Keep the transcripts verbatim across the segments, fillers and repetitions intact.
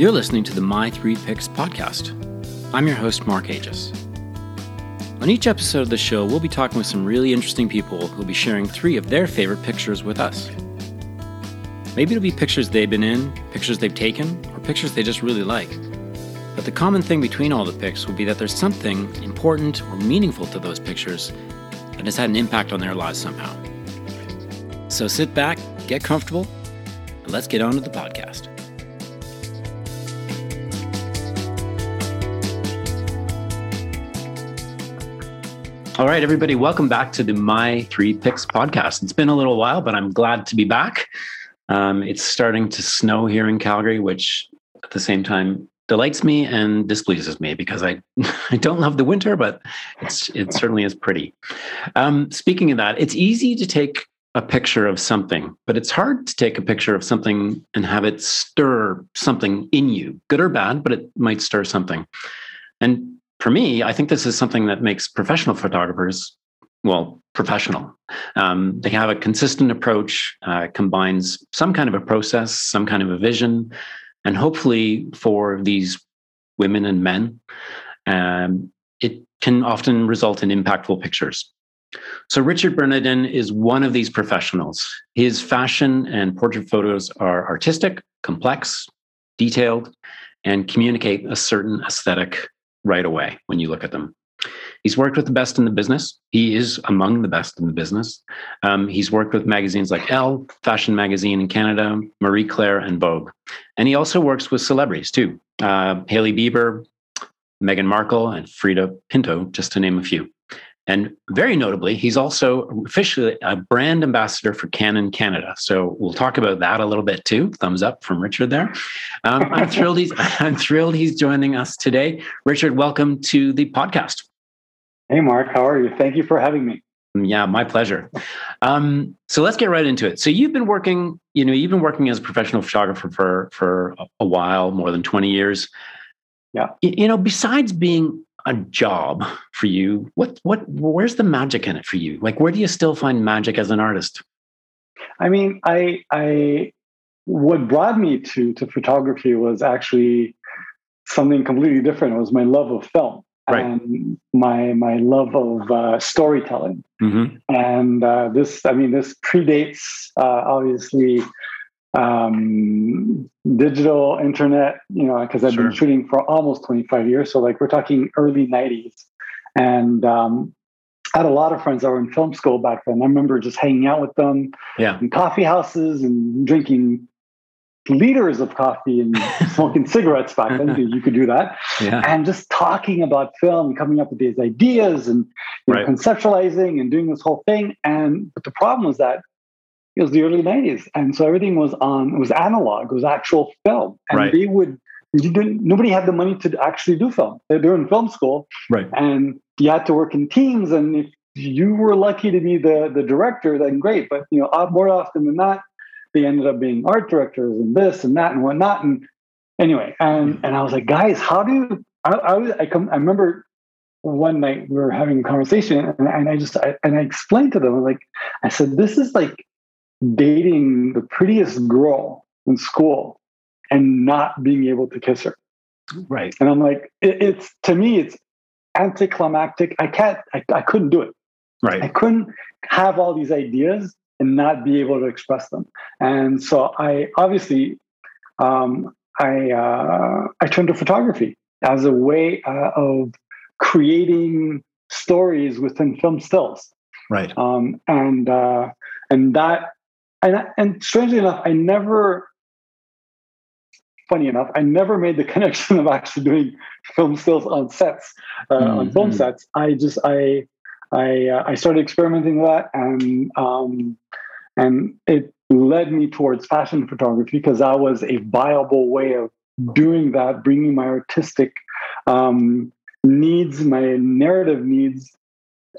You're listening to the My Three Picks podcast. I'm your host, Mark Aegis. On each episode of the show, we'll be talking with some really interesting people who'll be sharing three of their favorite pictures with us. Maybe it'll be pictures they've been in, pictures they've taken, or pictures they just really like. But the common thing between all the pics will be that there's something important or meaningful to those pictures and has had an impact on their lives somehow. So sit back, get comfortable, and let's get on to the podcast. All right, everybody, welcome back to the My Three Picks podcast. It's been a little while, but I'm glad to be back. Um, it's starting to snow here in Calgary, which at the same time delights me and displeases me because I, I don't love the winter, but it's it certainly is pretty. Um, speaking of that, it's easy to take a picture of something, but it's hard to take a picture of something and have it stir something in you, good or bad, but it might stir something. And for me, I think this is something that makes professional photographers, well, professional. Um, they have a consistent approach, uh, combines some kind of a process, some kind of a vision. And hopefully for these women and men, um, it can often result in impactful pictures. So Richard Bernadin is one of these professionals. His fashion and portrait photos are artistic, complex, detailed, and communicate a certain aesthetic right away when you look at them. He's worked with the best in the business. He is among the best in the business. Um, he's worked with magazines like Elle, Fashion Magazine in Canada, Marie Claire, and Vogue. And he also works with celebrities too. Uh, Hailey Bieber, Meghan Markle, and Frida Pinto, just to name a few. And very notably, he's also officially a brand ambassador for Canon Canada. So we'll talk about that a little bit too. Thumbs up from Richard there. Um, I'm thrilled he's I'm thrilled he's joining us today. Richard, welcome to the podcast. Hey, Mark, how are you? Thank you for having me. Yeah, my pleasure. Um, so let's get right into it. So you've been working, you know, you've been working as a professional photographer for, for a while, more than twenty years. Yeah. You, you know, besides being a job for you, what, what, where's the magic in it for you? Like, where do you still find magic as an artist? I mean, I, I, what brought me to, to photography was actually something completely different. It was my love of film. Right. And my my love of uh, storytelling, mm-hmm. and uh, this I mean this predates uh, obviously um, digital internet, you know, because I've sure. been shooting for almost twenty-five years. So like we're talking early nineties, and um, I had a lot of friends that were in film school back then. I remember just hanging out with them yeah. in coffee houses and drinking liters of coffee and smoking cigarettes back then. You could do that. Yeah. And just talking about film, coming up with these ideas and you know, right. conceptualizing and doing this whole thing. And but the problem was that it was the early nineties. And so everything was on, it was analog, it was actual film. And right. they would, you didn't, nobody had the money to actually do film. They're, they're in film school. Right. And you had to work in teams. And if you were lucky to be the, the director, then great. But you know, more often than not, they ended up being art directors and this and that and whatnot. And anyway, and, and I was like, guys, how do I, I, I come? I remember one night we were having a conversation and, and I just, I, and I explained to them, I was like, I said, this is like dating the prettiest girl in school and not being able to kiss her. Right. And I'm like, it, it's, to me, it's anticlimactic. I can't, I, I couldn't do it. Right. I couldn't have all these ideas and not be able to express them. And so I obviously, um, I uh, I turned to photography as a way uh, of creating stories within film stills. Right. Um, and uh, and that, and and strangely enough, I never, funny enough, I never made the connection of actually doing film stills on sets, uh, mm-hmm. on film sets. I just, I, I uh, I started experimenting with that, and um, and it led me towards fashion photography because that was a viable way of doing that, bringing my artistic um, needs, my narrative needs,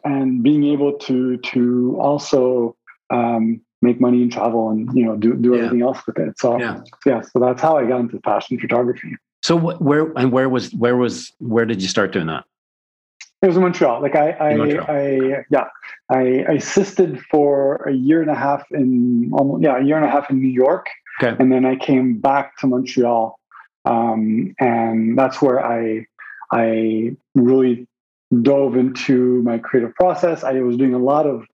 and being able to to also um, make money and travel and you know do do everything yeah. else with it. So yeah. yeah, so that's how I got into fashion photography. So wh- where and where was where was where did you start doing that? It was in Montreal. Like I, I, I, yeah, I, I assisted for a year and a half in, almost, yeah, a year and a half in New York, okay. and then I came back to Montreal Um, and that's where I, I really dove into my creative process. I was doing a lot of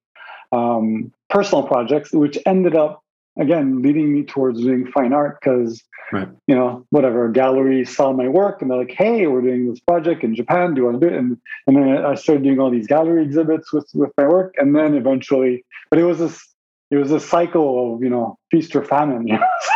um, personal projects, which ended up, again, leading me towards doing fine art because, right. you know, whatever, galleries saw my work and they're like, hey, we're doing this project in Japan. Do you want to do it? And, and then I started doing all these gallery exhibits with, with my work. And then eventually, but it was this, it was a cycle of, you know, feast or famine.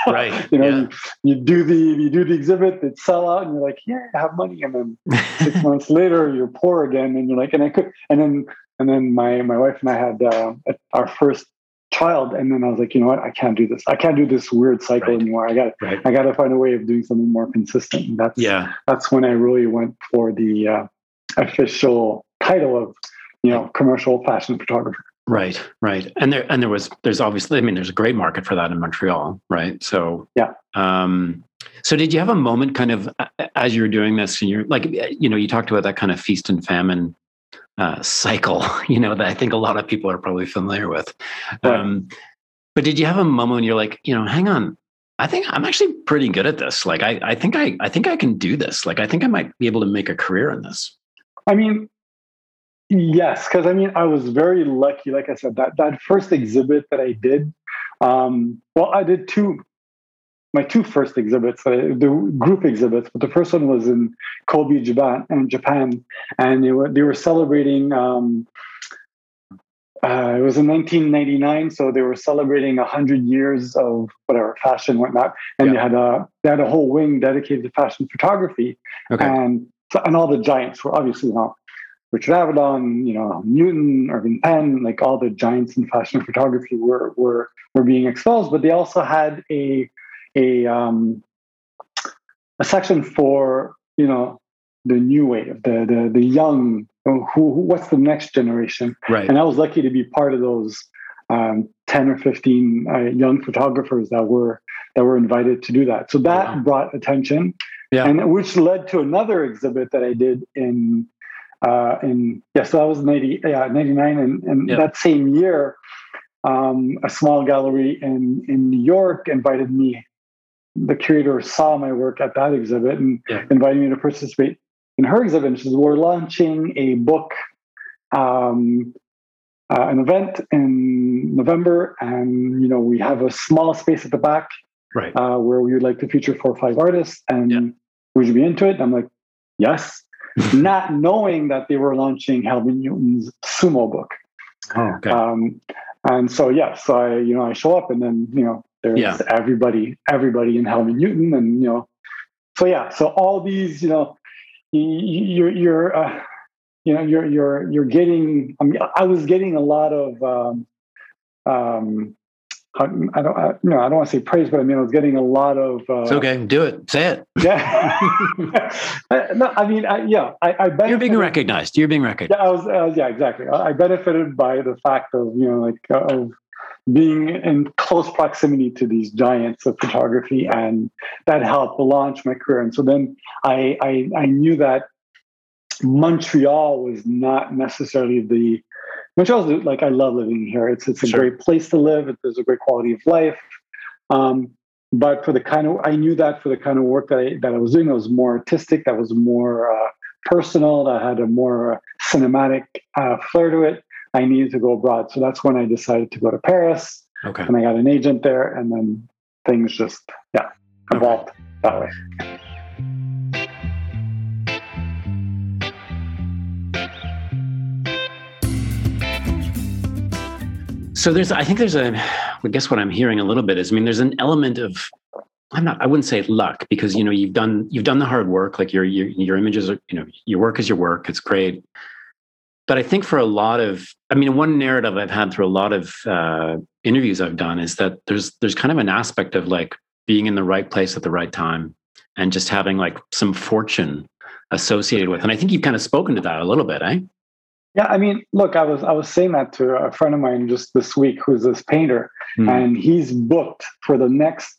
so, right. You know, yeah. you, you do the, you do the exhibit, it sell out and you're like, yeah, I have money. And then six months later, you're poor again. And you're like, and I could, and then, and then my, my wife and I had uh, our first child. And then I was like, you know what, I can't do this. I can't do this weird cycle right. anymore. I got, right. I got to find a way of doing something more consistent. And that's, yeah. that's when I really went for the uh, official title of, you know, commercial fashion photographer. Right, right, and there and there was there's obviously I mean there's a great market for that in Montreal, right? So yeah. Um, so did you have a moment, kind of, as you were doing this, and you're like, you know, you talked about that kind of feast and famine uh, cycle, you know, that I think a lot of people are probably familiar with. Right. Um, but did you have a moment when you're like, you know, hang on, I think I'm actually pretty good at this. Like, I, I think I I think I can do this. Like, I think I might be able to make a career in this. I mean. Yes, because I mean, I was very lucky. Like I said, that that first exhibit that I did, um, well, I did two, my two first exhibits, uh, the group exhibits. But the first one was in Kobe, Japan, and Japan, and they were they were celebrating. Um, uh, it was in nineteen ninety-nine, so they were celebrating one hundred years of whatever fashion, whatnot, and yeah. they had a they had a whole wing dedicated to fashion photography, okay. and and all the giants were obviously not. Richard Avedon, you know, Newton, Irving Penn, like all the giants in fashion photography were were were being exposed, but they also had a a um, a section for, you know, the new wave, the the the young, who, who what's the next generation? Right. And I was lucky to be part of those um, ten or fifteen uh, young photographers that were that were invited to do that. So that wow. brought attention, yeah. and which led to another exhibit that I did in. Uh, and yeah, so that was ninety, yeah, ninety-nine. And, and yeah. that same year, um, a small gallery in, in New York invited me. The curator saw my work at that exhibit and yeah. invited me to participate in her exhibit. She says, we're launching a book, um, uh, an event in November. And, you know, we have a small space at the back right. uh, where we would like to feature four or five artists. And yeah. would you be into it? And I'm like, yes. Not knowing that they were launching Helmut Newton's sumo book. Oh, okay. Um, and so, yeah, so I, you know, I show up and then, you know, there's yeah. everybody, everybody in Helmut Newton and, you know, so yeah, so all these, you know, you're, you're, uh, you know, you're, you're, you're getting, I mean, I was getting a lot of, um, um, I don't I, no, I don't want to say praise, but I mean, I was getting a lot of... Uh, it's okay. Do it. Say it. Yeah. no, I mean, I, yeah. I, I benefited, You're being recognized. You're being recognized. Yeah, I was, I was, yeah exactly. I, I benefited by the fact of, you know, like uh, of being in close proximity to these giants of photography, and that helped launch my career. And so then I, I, I knew that Montreal was not necessarily the... Which also, like, I love living here. It's it's a sure. great place to live. It, there's a great quality of life. Um, but for the kind of, I knew that for the kind of work that I that I was doing, that was more artistic, that was more uh, personal, that had a more cinematic uh, flair to it. I needed to go abroad, so that's when I decided to go to Paris. Okay. And I got an agent there, and then things just yeah evolved okay. that way. So there's, I think there's a, I guess what I'm hearing a little bit is, I mean, there's an element of, I'm not, I wouldn't say luck because, you know, you've done, you've done the hard work. Like your, your, your images are, you know, your work is your work. It's great. But I think for a lot of, I mean, one narrative I've had through a lot of uh, interviews I've done is that there's, there's kind of an aspect of like being in the right place at the right time and just having like some fortune associated with. And I think you've kind of spoken to that a little bit, eh? Yeah, I mean, look, I was I was saying that to a friend of mine just this week, who's this painter, mm. and he's booked for the next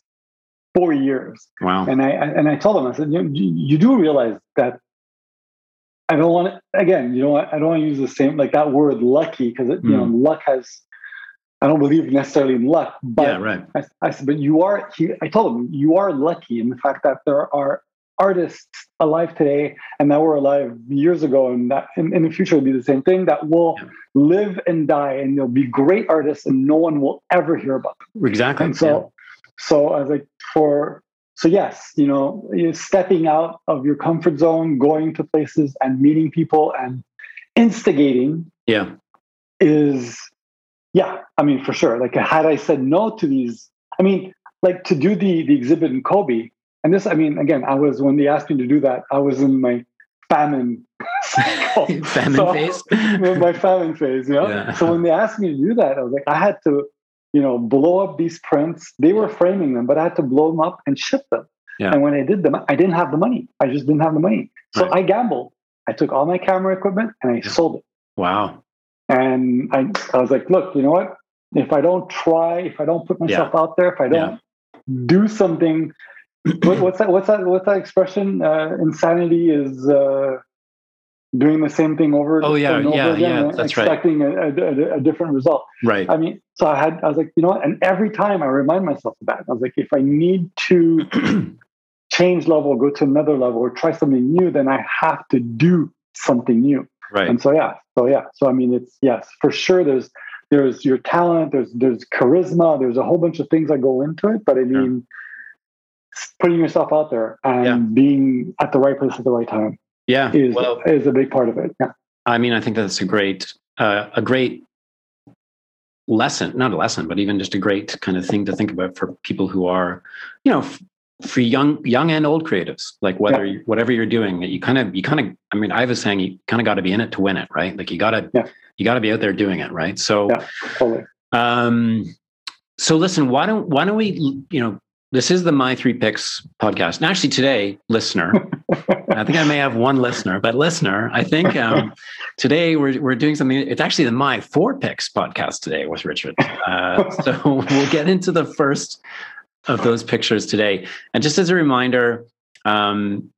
four years. Wow! And I and I told him, I said, you, you do realize that I don't want to, again, you know, I don't want to use the same like that word lucky because mm. you know luck has I don't believe necessarily in luck, but yeah, right. I, I said, but you are, he, I told him, you are lucky in the fact that there are artists alive today and that were alive years ago, and that in, in the future will be the same thing, that will yeah. live and die, and they'll be great artists and no one will ever hear about them. Exactly. And so, yeah. so I was like, for, so yes, you know, you're stepping out of your comfort zone, going to places and meeting people and instigating yeah. is, yeah, I mean, for sure. Like, had I said no to these, I mean, like to do the, the exhibit in Kobe, and this, I mean, again, I was, when they asked me to do that, I was in my famine cycle. famine so, phase? My famine phase, you know? Yeah. So when they asked me to do that, I was like, I had to, you know, blow up these prints. They were framing them, but I had to blow them up and ship them. Yeah. And when I did them, I didn't have the money. I just didn't have the money. So right. I gambled. I took all my camera equipment and I yeah. sold it. Wow. And I, I was like, look, you know what? If I don't try, if I don't put myself yeah. out there, if I don't yeah. do something, what, what's that? What's that? What's that expression? Uh, insanity is uh, doing the same thing over. Oh yeah, and over yeah, again, yeah. That's expecting right. Expecting a, a, a different result. Right. I mean, so I had. I was like, you know what? And every time I remind myself of that, I was like, if I need to change level, go to another level, or try something new, then I have to do something new. Right. And so, yeah, so, yeah. So, I mean, it's, yes, for sure. There's, there's your talent, there's, there's charisma, there's a whole bunch of things that go into it, but I mean, yeah. putting yourself out there and yeah. being at the right place at the right time yeah. is, well, is a big part of it. Yeah. I mean, I think that's a great, uh, a great lesson, not a lesson, but even just a great kind of thing to think about for people who are, you know, f- for young, young and old creatives, like whether yeah. you, whatever you're doing, that you kind of, you kind of, I mean, I was saying you kind of got to be in it to win it, right? Like you got to, yeah. you got to be out there doing it, right? So, yeah, totally. um, so listen, why don't, why don't we, you know, this is the My Three Picks podcast, and actually today, listener, I think I may have one listener, but listener, I think um, today we're we're doing something. It's actually the My Four Picks podcast today with Richard. Uh, so we'll get into the first of those pictures today. And just as a reminder, um,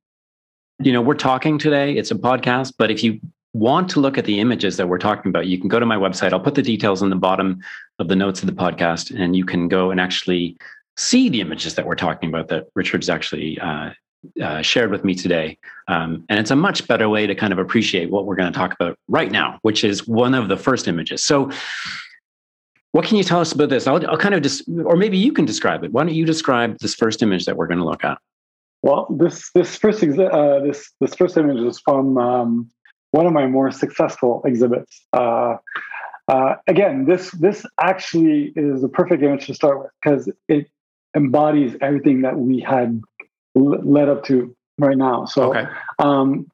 you know, we're talking today, it's a podcast, but if you want to look at the images that we're talking about, you can go to my website. I'll put the details in the bottom of the notes of the podcast, and you can go and actually see the images that we're talking about that Richard's actually uh, uh, shared with me today. Um, and it's a much better way to kind of appreciate what we're going to talk about right now, which is one of the first images. So what can you tell us about this? I'll, I'll kind of just, or maybe you can describe it. Why don't you describe this first image that we're going to look at? Well, this this first exi- uh, this this first image is from um, one of my more successful exhibits. Uh, uh, again, this this actually is a perfect image to start with because it embodies everything that we had l- led up to right now. So, okay. um,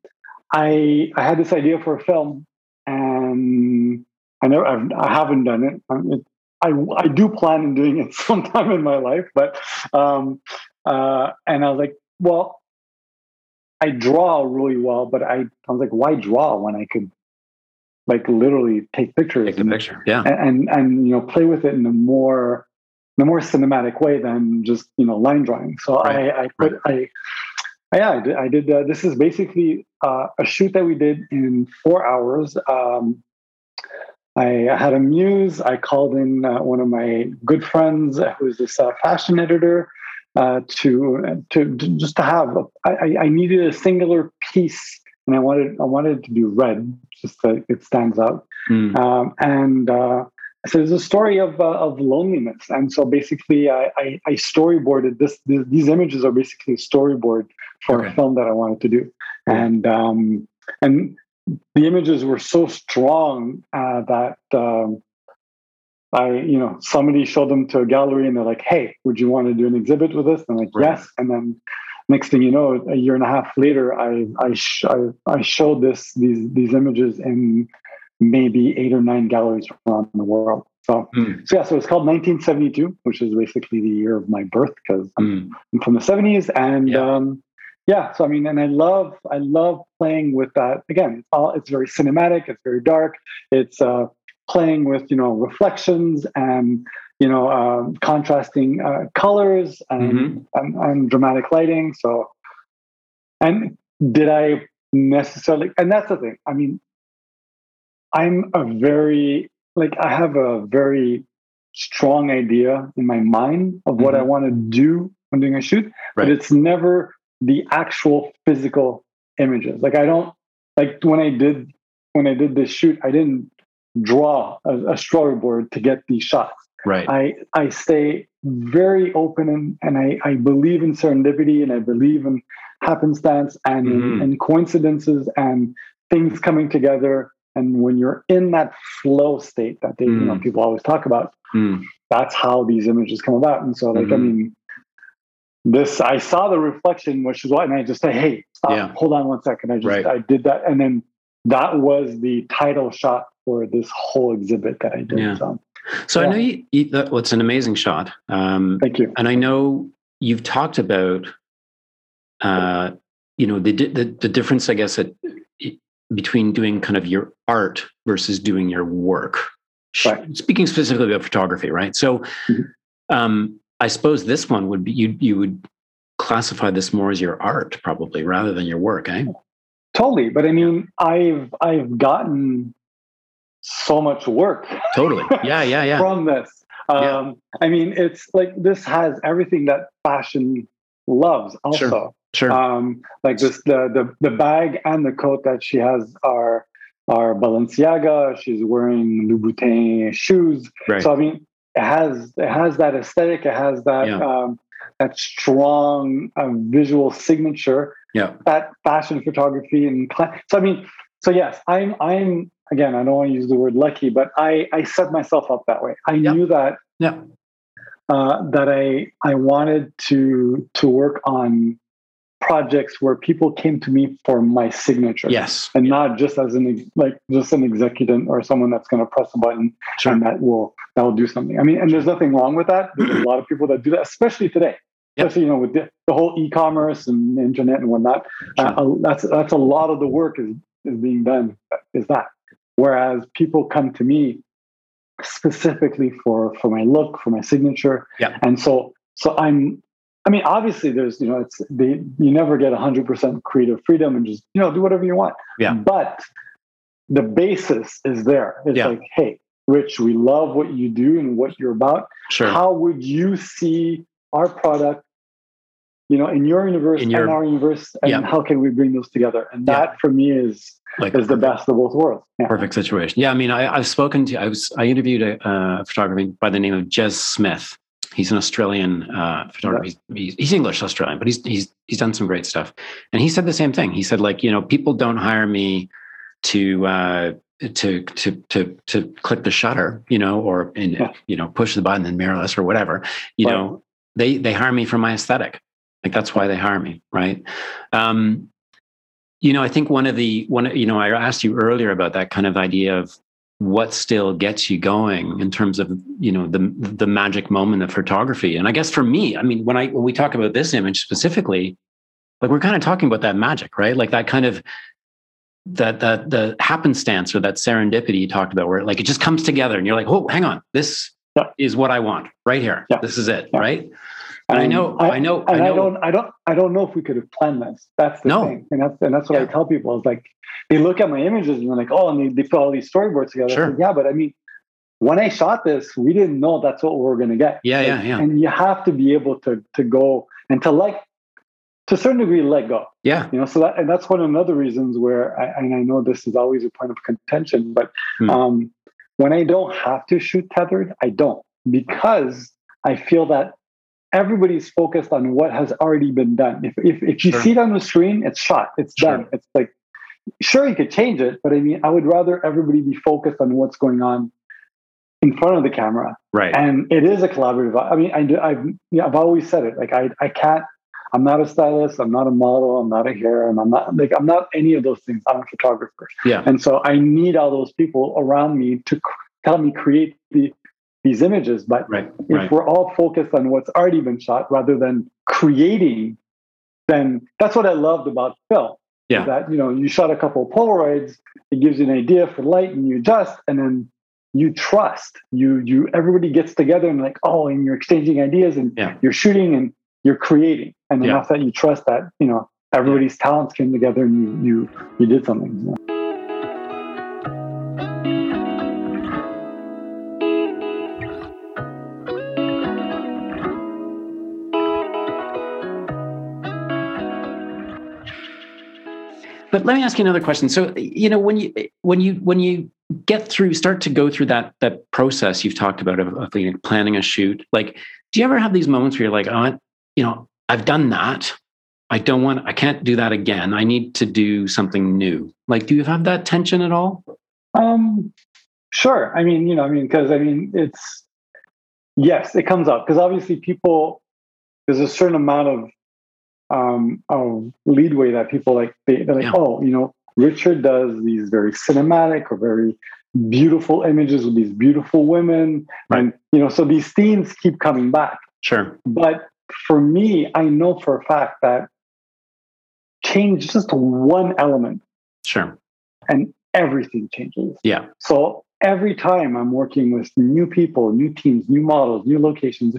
I I had this idea for a film, and I never I've, I haven't done it. I mean, it I, I do plan on doing it sometime in my life, but, um, uh, and I was like, well, I draw really well, but I, I was like, why draw when I could like literally take pictures take the and, picture. Yeah. and, and, and, you know, play with it in a more, in a more cinematic way than just, you know, line drawing. So right. I, I put, right. I, yeah, I did, I did uh, this is basically, uh, a shoot that we did in four hours. Um, I had a muse. I called in uh, one of my good friends, who is this uh, fashion editor, uh, to, to to just to have. A, I, I needed a singular piece, and I wanted I wanted it to be red, just so it stands out. Mm. Um, and uh, so there's a story of uh, of loneliness, and so basically, I, I, I storyboarded this, this. These images are basically a storyboard for okay. a film that I wanted to do, and um, and. The images were so strong uh, that um, I, you know, somebody showed them to a gallery and they're like, "Hey, would you want to do an exhibit with us?" And I'm like, right. "Yes." And then next thing you know, a year and a half later, I I sh- I, I showed this these these images in maybe eight or nine galleries around the world. So mm. so yeah, so it's called nineteen seventy-two, which is basically the year of my birth because mm. I'm from the seventies and. Yeah. Um, Yeah, so I mean, and I love, I love playing with that. Again, it's all, it's very cinematic, it's very dark. It's uh, playing with, you know, reflections and, you know, um, contrasting uh, colors and, mm-hmm. and and dramatic lighting. So, and did I necessarily? And that's the thing. I mean, I'm a very like I have a very strong idea in my mind of what mm-hmm. I want to do when doing a shoot, right. but it's never the actual physical images. Like I don't, like when I did, when I did this shoot, I didn't draw a, a storyboard to get these shots. Right. I, I stay very open and, and I, I believe in serendipity and I believe in happenstance and, mm-hmm. and coincidences and things coming together. And when you're in that flow state that they, mm. you know, people always talk about, mm. that's how these images come about. And so, like, mm-hmm. I mean, this, I saw the reflection, which is why, and I just said, hey, stop, yeah. hold on one second. I just, right. I did that. And then that was the title shot for this whole exhibit that I did. Yeah. So, so yeah. I know you, you that, well, it's an amazing shot. Um, Thank you. And I know you've talked about, uh, you know, the, the, the difference, I guess, at, between doing kind of your art versus doing your work, right. speaking specifically about photography, right? So mm-hmm. um, I suppose this one would be, you you would classify this more as your art probably rather than your work, eh? Totally. But I mean, I've, I've gotten so much work. Totally. Yeah, yeah, yeah. from this. Um, yeah. I mean, it's like, this has everything that fashion loves also. Sure. Sure. Um, like this, the, the the bag and the coat that she has are are Balenciaga. She's wearing Louboutin shoes. Right. So I mean, it has it has that aesthetic. It has that yeah. um, that strong uh, visual signature. Yeah. That fashion photography and so I mean, so yes, I'm I'm again. I don't want to use the word lucky, but I I set myself up that way. I yeah. knew that. Yeah. Uh, that I I wanted to to work on projects where people came to me for my signature, yes, and not just as an ex- like just an executant or someone that's going to press a button sure. and that will that will do something. I mean, and there's nothing wrong with that. There's a lot of people that do that, especially today, yep. especially you know with the, the whole e-commerce and internet and whatnot. Sure. Uh, that's that's a lot of the work is is being done is that. Whereas people come to me specifically for for my look, for my signature, yep. and so so I'm. I mean, obviously, there's, you know, it's the you never get one hundred percent creative freedom and just, you know, do whatever you want. Yeah. But the basis is there. It's yeah. like, hey, Rich, we love what you do and what you're about. Sure. How would you see our product, you know, in your universe in your, and our universe, and yeah. how can we bring those together? And that yeah. for me is like is the best of both worlds. Yeah. Perfect situation. Yeah. I mean, I, I've spoken to, I was, I interviewed a uh, photographer by the name of Jez Smith. He's an Australian uh, photographer. He's, he's English Australian, but he's he's he's done some great stuff. And he said the same thing. He said, like, you know, people don't hire me to uh, to to to to click the shutter, you know, or in yeah. you know push the button in mirrorless or whatever. You right. know, they they hire me for my aesthetic. Like that's why they hire me, right? Um, you know, I think one of the one you know I asked you earlier about that kind of idea of. What still gets you going in terms of, you know, the the magic moment of photography. And I guess for me, I mean, when I when we talk about this image specifically, like we're kind of talking about that magic, right? Like that kind of that that the happenstance or that serendipity you talked about, where like it just comes together and you're like, oh, hang on, this yeah. is what I want right here. Yeah. This is it, yeah. right? And um, I know, I, I know, and I know, I don't, I don't, I don't know if we could have planned this. That's the no. thing, and that's and that's what yeah. I tell people is like. They look at my images and they're like, oh, and they, they put all these storyboards together. Sure. Like, yeah, but I mean, when I shot this, we didn't know that's what we were going to get. Yeah, like, yeah, yeah. And you have to be able to to go and to like, to a certain degree, let go. Yeah. You know, so that, and that's one of the reasons where, I, and I know this is always a point of contention, but hmm. um, when I don't have to shoot tethered, I don't. Because I feel that everybody's focused on what has already been done. If if, if you sure. see it on the screen, it's shot, it's sure. done. It's like, sure, you could change it, but I mean, I would rather everybody be focused on what's going on in front of the camera. Right. And it is a collaborative. I mean, I do, I've, yeah, I've always said it. Like, I, I can't, I'm not a stylist. I'm not a model. I'm not a hair. And I'm not like, I'm not any of those things. I'm a photographer. Yeah. And so I need all those people around me to cr- help me create the, these images. But right. if right. we're all focused on what's already been shot rather than creating, then that's what I loved about film. Yeah. That, you know, you shot a couple of Polaroids, it gives you an idea for light and you adjust, and then you trust. You you everybody gets together and like, oh, and you're exchanging ideas and yeah. you're shooting and you're creating. And then yeah. after that you trust that, you know, everybody's yeah. talents came together and you you you did something. You know? But let me ask you another question. So, you know, when you when you when you get through, start to go through that that process you've talked about of, of you know, planning a shoot, like, do you ever have these moments where you're like, oh, you know, I've done that. I don't want, I can't do that again. I need to do something new. Like, do you have that tension at all? Um, sure. I mean, you know, I mean, because I mean, it's, yes, it comes up because obviously people, there's a certain amount of, um, of leadway that people like, they, they're like, yeah. oh, you know, Richard does these very cinematic or very beautiful images with these beautiful women. Right. And, you know, so these themes keep coming back. Sure. But for me, I know for a fact that change just one element. Sure. And everything changes. Yeah. So every time I'm working with new people, new teams, new models, new locations,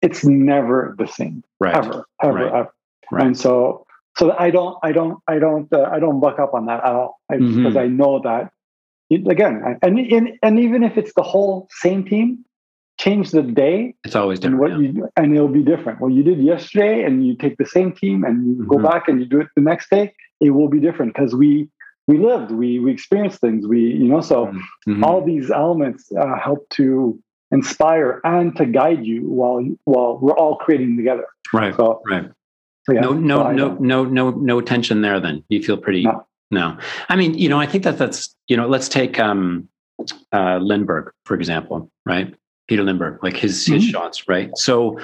it's never the same. Right. Ever, ever, right. ever. Right. And so, so I don't, I don't, I don't, uh, I don't buck up on that at all because I, mm-hmm. I know that it, again, I, and, and and even if it's the whole same team, change the day. It's always different. And, what yeah. you, and it'll be different. What you did yesterday, and you take the same team and you mm-hmm. go back and you do it the next day, it will be different because we we lived, we we experienced things, we you know. So mm-hmm. all these elements uh, help to inspire and to guide you while while we're all creating together. Right. So, right. So yeah, no no so no no no no tension there. Then you feel pretty. No. no. I mean, you know, I think that that's you know, let's take um, uh, Lindbergh for example, right? Peter Lindbergh, like his, his mm-hmm. shots, right? So,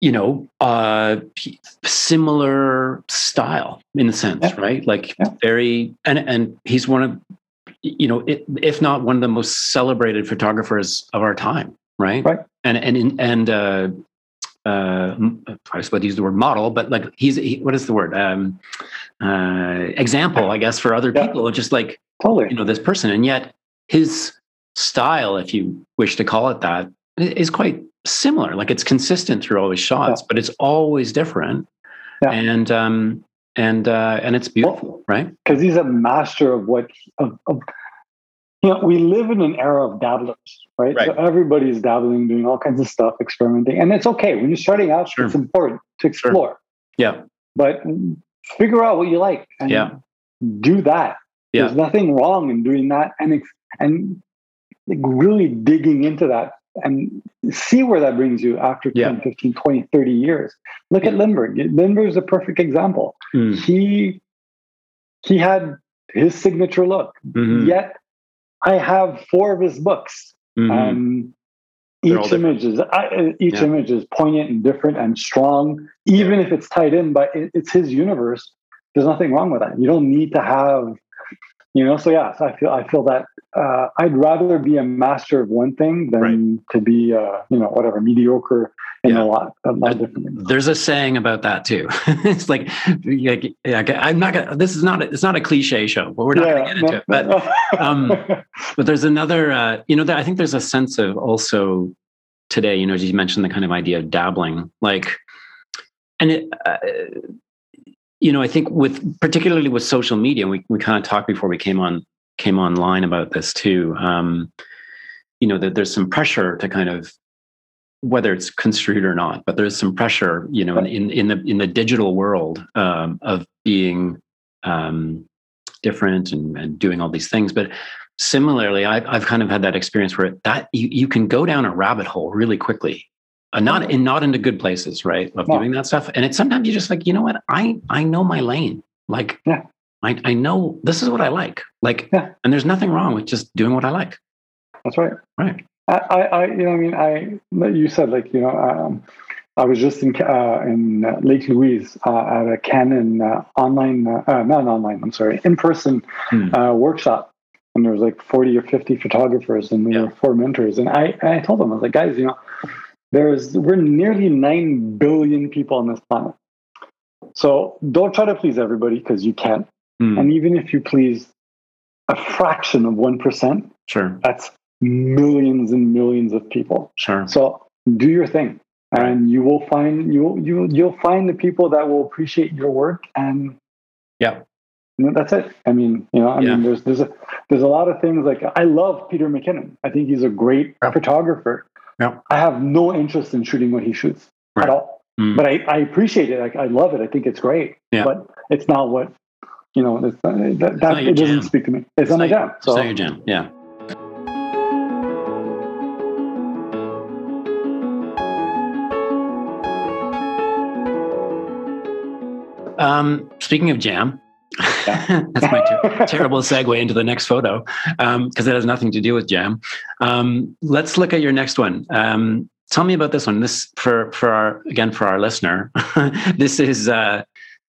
you know, uh, similar style in a sense, yeah. right? Like yeah. very, and and he's one of, you know, it, if not one of the most celebrated photographers of our time, right? Right. And and and uh, uh, I was about to use the word model, but like he's he, what is the word? Um, uh, example, I guess, for other yeah. people, just like totally. you know, this person, and yet his style, if you wish to call it that, is quite similar. Like it's consistent through all his shots, yeah. but it's always different, yeah. and um, and uh, and it's beautiful, well, right? Because he's a master of what. Of, of, you know, we live in an era of dabblers, right? right? So everybody's dabbling, doing all kinds of stuff, experimenting, and it's okay when you're starting out. Sure. It's important to explore, sure. yeah. But figure out what you like and yeah. do that. Yeah. There's nothing wrong in doing that, and and. Like really digging into that and see where that brings you after yeah. ten, fifteen, twenty, thirty years. Look yeah. at Lindbergh. Lindbergh is a perfect example. Mm. He he had his signature look, mm-hmm. yet I have four of his books. Mm-hmm. Um, each image is I, each yeah. image is poignant and different and strong, even yeah. if it's tied in, but it, it's his universe. There's nothing wrong with that. You don't need to have, you know, so yeah, so I feel I feel that uh, I'd rather be a master of one thing than right. to be, uh, you know, whatever, mediocre in yeah. a lot, a lot uh, different. There's a saying about that too. It's like, like yeah, I'm not gonna. This is not. A, it's not a cliche show, but we're not yeah, gonna get into no, it. But, no. um, but there's another. Uh, you know, I think there's a sense of also today. You know, as you mentioned, the kind of idea of dabbling, like, and it. Uh, You know, I think with particularly with social media, we we kind of talked before we came on came online about this too. Um, you know, that there's some pressure to kind of, whether it's construed or not, but there's some pressure, you know, in in, in the in the digital world um, of being um, different and, and doing all these things. But similarly, I've I've kind of had that experience where that you, you can go down a rabbit hole really quickly. Uh, not in not into good places, right? Of yeah. doing that stuff, and it's sometimes you're just like, you know what? I I know my lane. Like, yeah. I I know this is what I like. Like, yeah. and there's nothing wrong with just doing what I like. That's right. Right. I I you know I mean I you said like you know um, I was just in uh, in Lake Louise uh, at a Canon uh, online uh, uh, not online I'm sorry in person hmm. uh, workshop. And there was like forty or fifty photographers, and we yeah. were four mentors. And I and I told them I was like, guys, you know. There's we're nearly nine billion people on this planet, so don't try to please everybody because you can't. Mm. And even if you please a fraction of one percent, sure, that's millions and millions of people. Sure. So do your thing, and you will find you you you'll find the people that will appreciate your work. And yeah, you know, that's it. I mean, you know, I yeah. mean, there's there's a there's a lot of things like I love Peter McKinnon. I think he's a great yeah. photographer. Yep. I have no interest in shooting what he shoots right. at all, mm. but I, I appreciate it. I, I love it. I think it's great, yeah. but it's not what you know, it's, uh, that, that it jam. doesn't speak to me. It's, it's not my jam. So. It's not your jam, yeah. Um, speaking of jam, yeah. that's my ter- terrible segue into the next photo, because um, it has nothing to do with jam. Um, let's look at your next one. Um, tell me about this one. This for for our again for our listener. this is uh,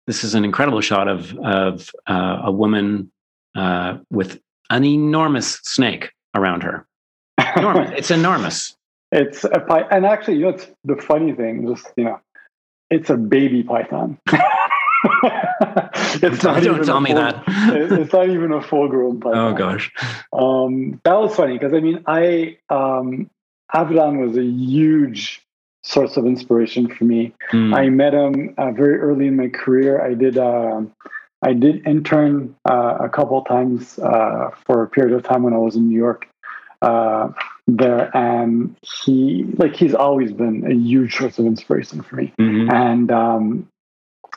this is an incredible shot of of uh, a woman uh, with an enormous snake around her. Enormous. It's enormous. It's a py- and actually, you know, it's the funny thing. Just you know, it's a baby python. it's not don't tell full, me that it's not even a full-grown python. Oh gosh. Um that was funny because I mean I um Avedon was a huge source of inspiration for me. mm. I met him uh, very early in my career. I did uh, I did intern uh, a couple times uh for a period of time when I was in New York uh there, and he like he's always been a huge source of inspiration for me. mm-hmm. And um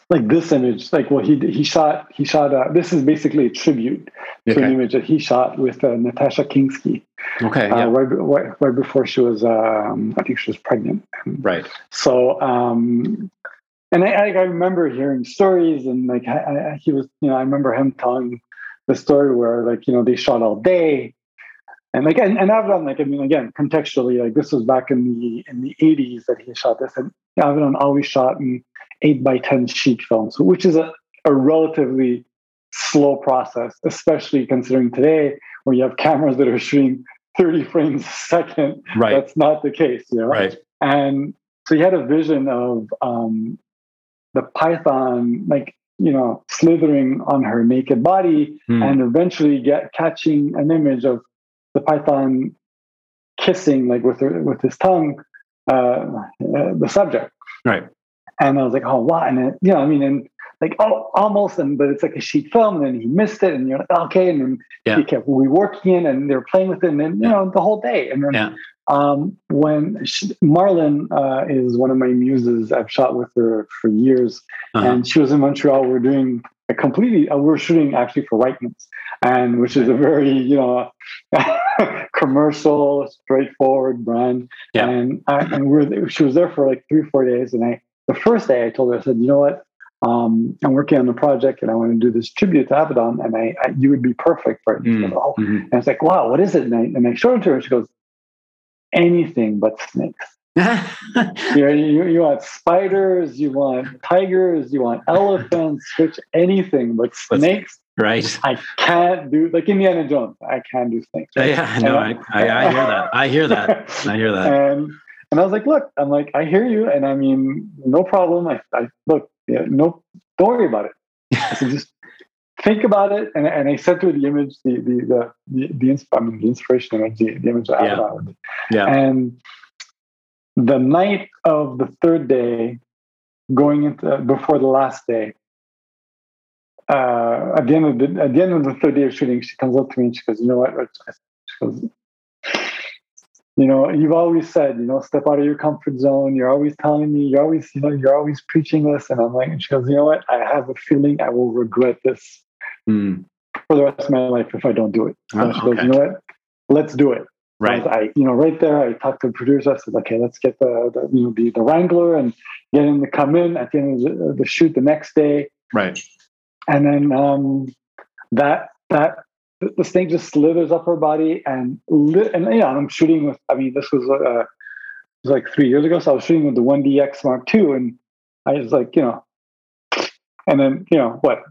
like this image, like well, he he shot he shot. A, this is basically a tribute okay. to an image that he shot with uh, Natasha Kinski. Okay, uh, yeah. right, right, right before she was, um, I think she was pregnant. Right. So, um, and I, I remember hearing stories, and like I, I, he was, you know, I remember him telling the story where like you know they shot all day, and like and, and Avedon, like I mean, again, contextually, like this was back in the in the eighties that he shot this, and Avedon always shot in eight by ten sheet films, which is a, a relatively slow process, especially considering today where you have cameras that are shooting thirty frames a second. Right. That's not the case, you know? Right. And so he had a vision of um, the python, like, you know, slithering on her naked body mm. and eventually get catching an image of the python kissing, like with her, with his tongue, uh, uh, the subject. Right. And I was like, oh, wow. And, it, you know, I mean, and like, oh, almost. And, but it's like a sheet film. And then he missed it. And you're like, okay. And then yeah. he kept reworking it. And they were playing with it. And then, you yeah. know, the whole day. And then yeah. um, when she, Marlon uh, is one of my muses. I've shot with her for years. Uh-huh. And she was in Montreal. We're doing a completely, uh, we're shooting actually for Rightness, and which is a very, you know, commercial, straightforward brand. Yeah. And, I, and we're, she was there for like three, four days. And I, The first day I told her, I said, you know what, um, I'm working on the project and I want to do this tribute to Avedon, and I, I you would be perfect for it. Mm, oh. mm-hmm. And I was like, wow, what is it? And I, and I showed it to her, and she goes, anything but snakes. you, you, you want spiders, you want tigers, you want elephants, which anything but snakes. Right. I can't do, like Indiana Jones, I can't do snakes. Right? Yeah, no, I, I, I hear that. I hear that. I hear that. And, And I was like, look, I'm like, I hear you. And I mean, no problem. I, I look, yeah, no, don't worry about it. I said, just think about it. And, and I sent her the image, the, the, the, the, I mean, the inspiration image, the, the image that I found. Yeah. Yeah. And the night of the third day, going into, before the last day, uh, at the end of the, at the end of the third day of shooting, she comes up to me and she goes, you know what? She goes, you know, you've always said, you know, step out of your comfort zone. You're always telling me, you're always, you know, you're always preaching this. And I'm like, and she goes, you know what? I have a feeling I will regret this mm. for the rest of my life if I don't do it. So oh, she goes, okay. you know what? Let's do it. Right. I, you know, right there, I talked to the producer. I said, okay, let's get the, the you know, the, the wrangler and get him to come in at the end of the, the shoot the next day. Right. And then um, that, that, this thing just slithers up her body and li- and yeah, I'm shooting with. I mean, this was uh, it was like three years ago, so I was shooting with the one D X Mark two, and I was like, you know, and then you know what,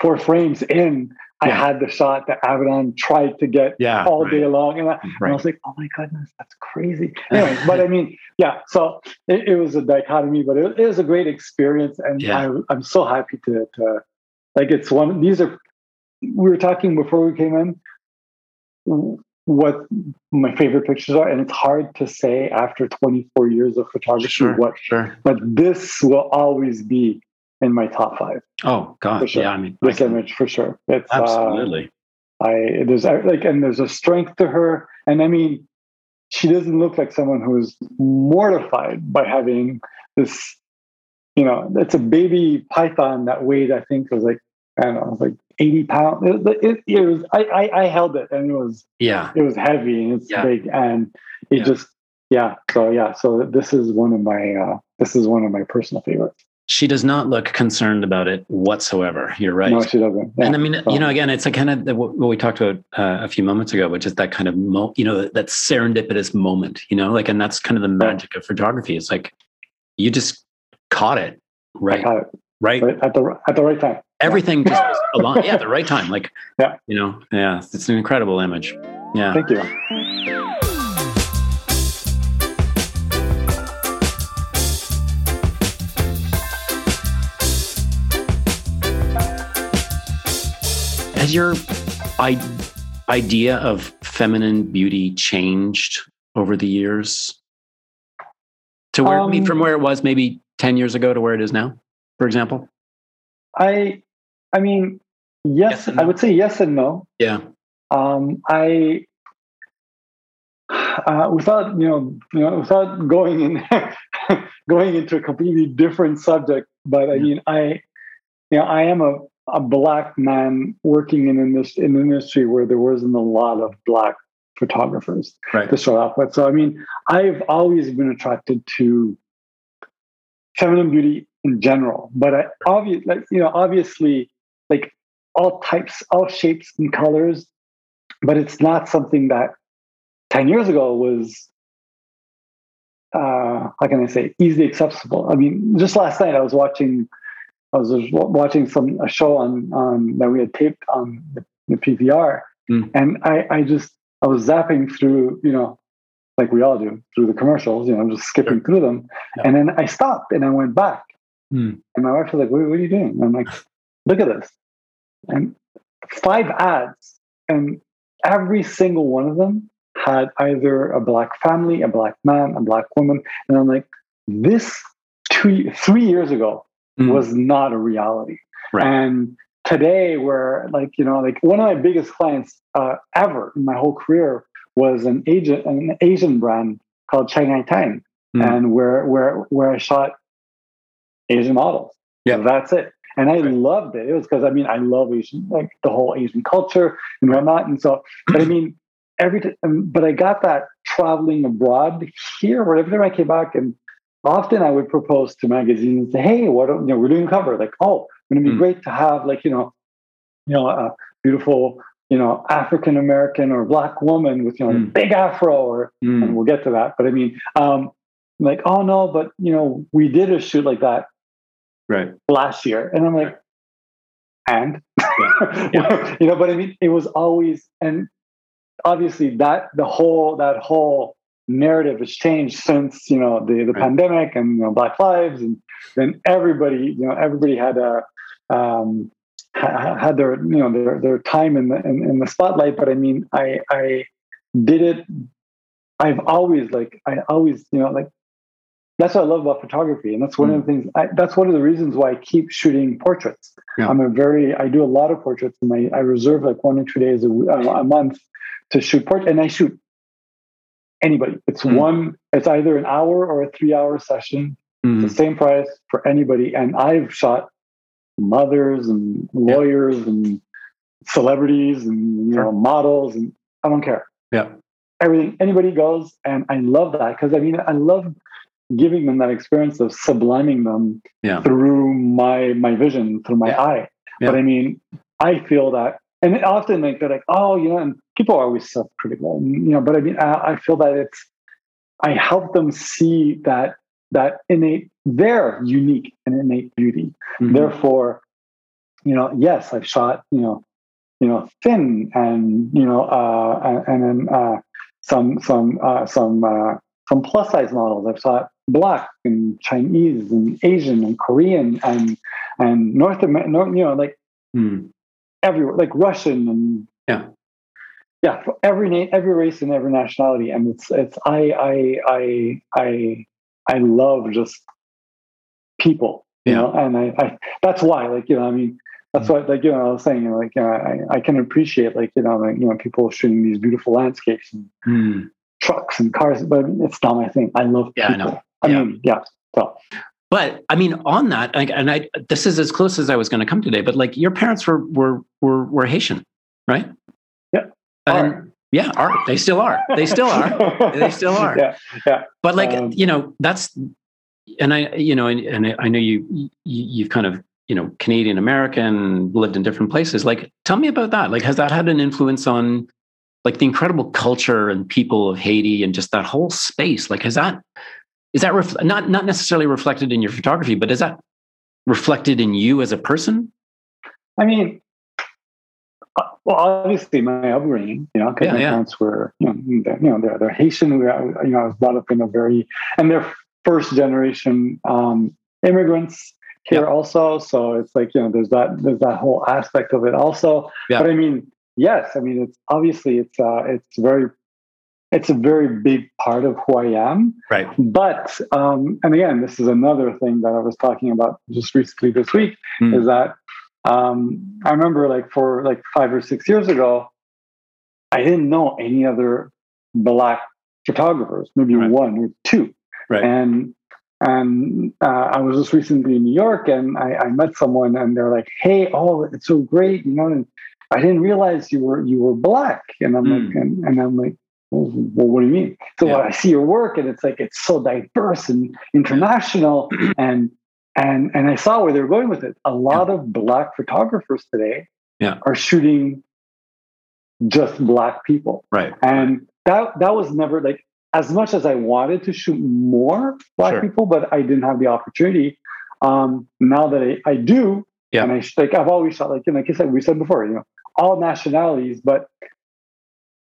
four frames in, yeah. I had the shot that Avedon tried to get yeah, all right. day long, and I, right. and I was like, oh my goodness, that's crazy. Anyway, but I mean, yeah, so it, it was a dichotomy, but it, it was a great experience, and yeah. I, I'm so happy to, to like it's one. These are. We were talking before we came in what my favorite pictures are, and it's hard to say after twenty-four years of photography sure, what. Sure. But this will always be in my top five. Oh God, sure. yeah, I mean this I can, image for sure. It's, absolutely. Uh, I there's like and there's a strength to her, and I mean she doesn't look like someone who is mortified by having this. You know, it's a baby python that weighed I think it was like I don't know, it was like eighty pounds. It, it, it was, I, I, I held it, and it was, yeah, it was heavy, and it's yeah. big, and it yeah. just, yeah. So, yeah. So this is one of my, uh, this is one of my personal favorites. She does not look concerned about it whatsoever. You're right. No, she doesn't. Yeah. And I mean, so. you know, again, it's like kind of what we talked about uh, a few moments ago, which is that kind of, mo- you know, that serendipitous moment, you know, like, and that's kind of the magic yeah. of photography. It's like, you just caught it. Right. I caught it. Right. right. At the at the right time. Everything just was along. Yeah. The right time. Like, yeah. you know, yeah, it's an incredible image. Yeah. Thank you. Has your I- idea of feminine beauty changed over the years? To where, um, I mean, from where it was maybe ten years ago to where it is now, for example? I, I mean, yes, yes no. I would say yes and no. Yeah. Um, I, uh, without, you know, you know, without going in, going into a completely different subject, but I yeah. mean, I, you know, I am a, a black man working in an industry where there wasn't a lot of black photographers right. to start off with. So, I mean, I've always been attracted to feminine beauty in general, but I obviously, like, you know, obviously, like all types, all shapes and colors, but it's not something that ten years ago was, uh, how can I say, easily accessible. I mean, just last night I was watching I was watching some a show on, on that we had taped on the, the P V R, mm. and I, I just I was zapping through, you know, like we all do, through the commercials. You know, I'm just skipping sure. through them, yeah. and then I stopped and I went back, mm. and my wife was like, "What, what are you doing?" And I'm like, "Look at this," and five ads, and every single one of them had either a black family, a black man, a black woman, and I'm like, "This two, three years ago." Mm. was not a reality. Right. And today we're like, you know, like one of my biggest clients uh, ever in my whole career was an agent, an Asian brand called Shanghai Tang. Mm. And where, where, where I shot Asian models. Yeah. So that's it. And I right. loved it. It was because, I mean, I love Asian, like the whole Asian culture and whatnot. And so, but I mean, every t- but I got that traveling abroad here, where every time I came back and often I would propose to magazines, "Hey, what you know, we're doing cover. Like, oh, wouldn't it be mm. great to have like you know, you know, a beautiful you know African American or black woman with you know mm. a big afro, or mm. and we'll get to that. But I mean, um, like, oh no, but you know, we did a shoot like that right last year, and I'm like, and yeah. Yeah. you know, but I mean, it was always and obviously that the whole that whole. narrative has changed since you know the, the right. pandemic and you know, Black Lives, and then everybody you know everybody had a um, ha- had their you know their their time in the in, in the spotlight. But I mean, I I did it. I've always like I always you know like that's what I love about photography, and that's one mm. of the things. I, that's one of the reasons why I keep shooting portraits. Yeah. I'm a very I do a lot of portraits, and I, I reserve like one or two days a, a month to shoot portraits, and I shoot. Anybody. It's mm. one, it's either an hour or a three hour session. Mm. It's the same price for anybody. And I've shot mothers and lawyers yeah. and celebrities and you sure. know models, and I don't care. Yeah. Everything, anybody goes, and I love that because I mean I love giving them that experience of subliming them yeah. through my my vision, through my yeah. eye. Yeah. But I mean, I feel that. And often like they're like, oh, you know, and people are always self-critical, you know, but I mean, I, I feel that it's, I help them see that, that innate, their unique and innate beauty. Mm-hmm. Therefore, you know, yes, I've shot, you know, you know, thin and, you know, uh, and then uh, some, some, uh, some, uh, some plus size models. I've shot black and Chinese and Asian and Korean and, and North American, you know, like, mm. everywhere, like Russian and yeah, yeah, for every name, every race and every nationality, and it's it's I I I I I love just people, you yeah. know, and I, I that's why, like you know, I mean, that's mm-hmm. why, like you know, I was saying, you know, like you know, I I can appreciate, like you know, like you know, people shooting these beautiful landscapes and mm. trucks and cars, but it's not my thing. I love yeah, people. I know. I yeah. mean, yeah, so. But I mean, on that, and I, this is as close as I was going to come today, but like your parents were, were, were, were Haitian, right? Yeah. Um, right. Yeah, are they still are? They still are. They still are. Yeah, yeah. But like um, you know, that's, and I, you know, and, and I know you, you, you've kind of, you know, Canadian American, lived in different places. Like, tell me about that. Like, has that had an influence on, like, the incredible culture and people of Haiti and just that whole space? Like, has that, is that ref- not not necessarily reflected in your photography, but is that reflected in you as a person? I mean. Well, obviously, my upbringing, you know, because yeah, my yeah. parents were, you know, they're, you know, they're, they're Haitian. We, you know, I was brought up in a very, and they're first generation um, immigrants here yeah. also. So it's like, you know, there's that, there's that whole aspect of it also. Yeah. But I mean, yes, I mean, it's obviously it's uh, it's very, it's a very big part of who I am. Right. But um, and again, this is another thing that I was talking about just recently this week mm. is that. Um, I remember like for like five or six years ago, I didn't know any other Black photographers, maybe right. one or two. Right. And, and, uh, I was just recently in New York and I, I met someone and they're like, hey, oh, it's so great. You know, and I didn't realize you were, you were Black. And I'm mm. like, and, and I'm like, well, what do you mean? So yeah. I see your work and it's like, it's so diverse and international and, And and I saw where they were going with it. A lot yeah. of Black photographers today yeah. are shooting just Black people. Right. And that that was never like, as much as I wanted to shoot more Black sure. people, but I didn't have the opportunity. Um, now that I, I do, yeah. and I like I've always shot like, you know, like I said, we said before, you know, all nationalities, but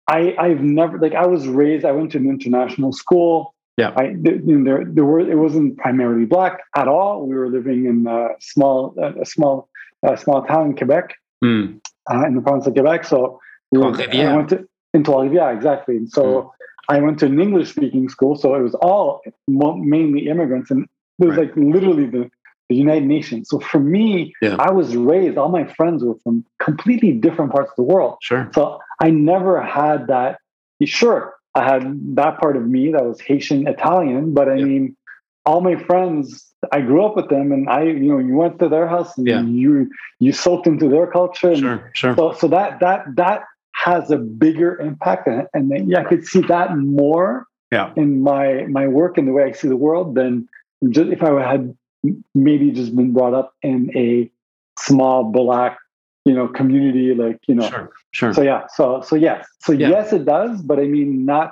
I I've never like I was raised, I went to an international school. Yeah, I, you know, there, there were. It wasn't primarily Black at all. We were living in a small, a small, a small town in Quebec, mm. uh, in the province of Quebec. So we were, I went to into Trois-Rivières, exactly. And so mm. I went to an English-speaking school. So it was all mainly immigrants, and it was right. like literally the, the United Nations. So for me, yeah. I was raised. All my friends were from completely different parts of the world. Sure. So I never had that. Sure. I had that part of me that was Haitian Italian, but I yeah. mean, all my friends, I grew up with them and I, you know, you went to their house and yeah. you, you soaked into their culture. And sure, sure. So, so that, that, that has a bigger impact. And, and yeah, I could see that more yeah. in my, my work and the way I see the world than just if I had maybe just been brought up in a small Black, you know, community, like, you know, sure, sure. So yeah, so, so yes, so yeah. yes, it does, but I mean, not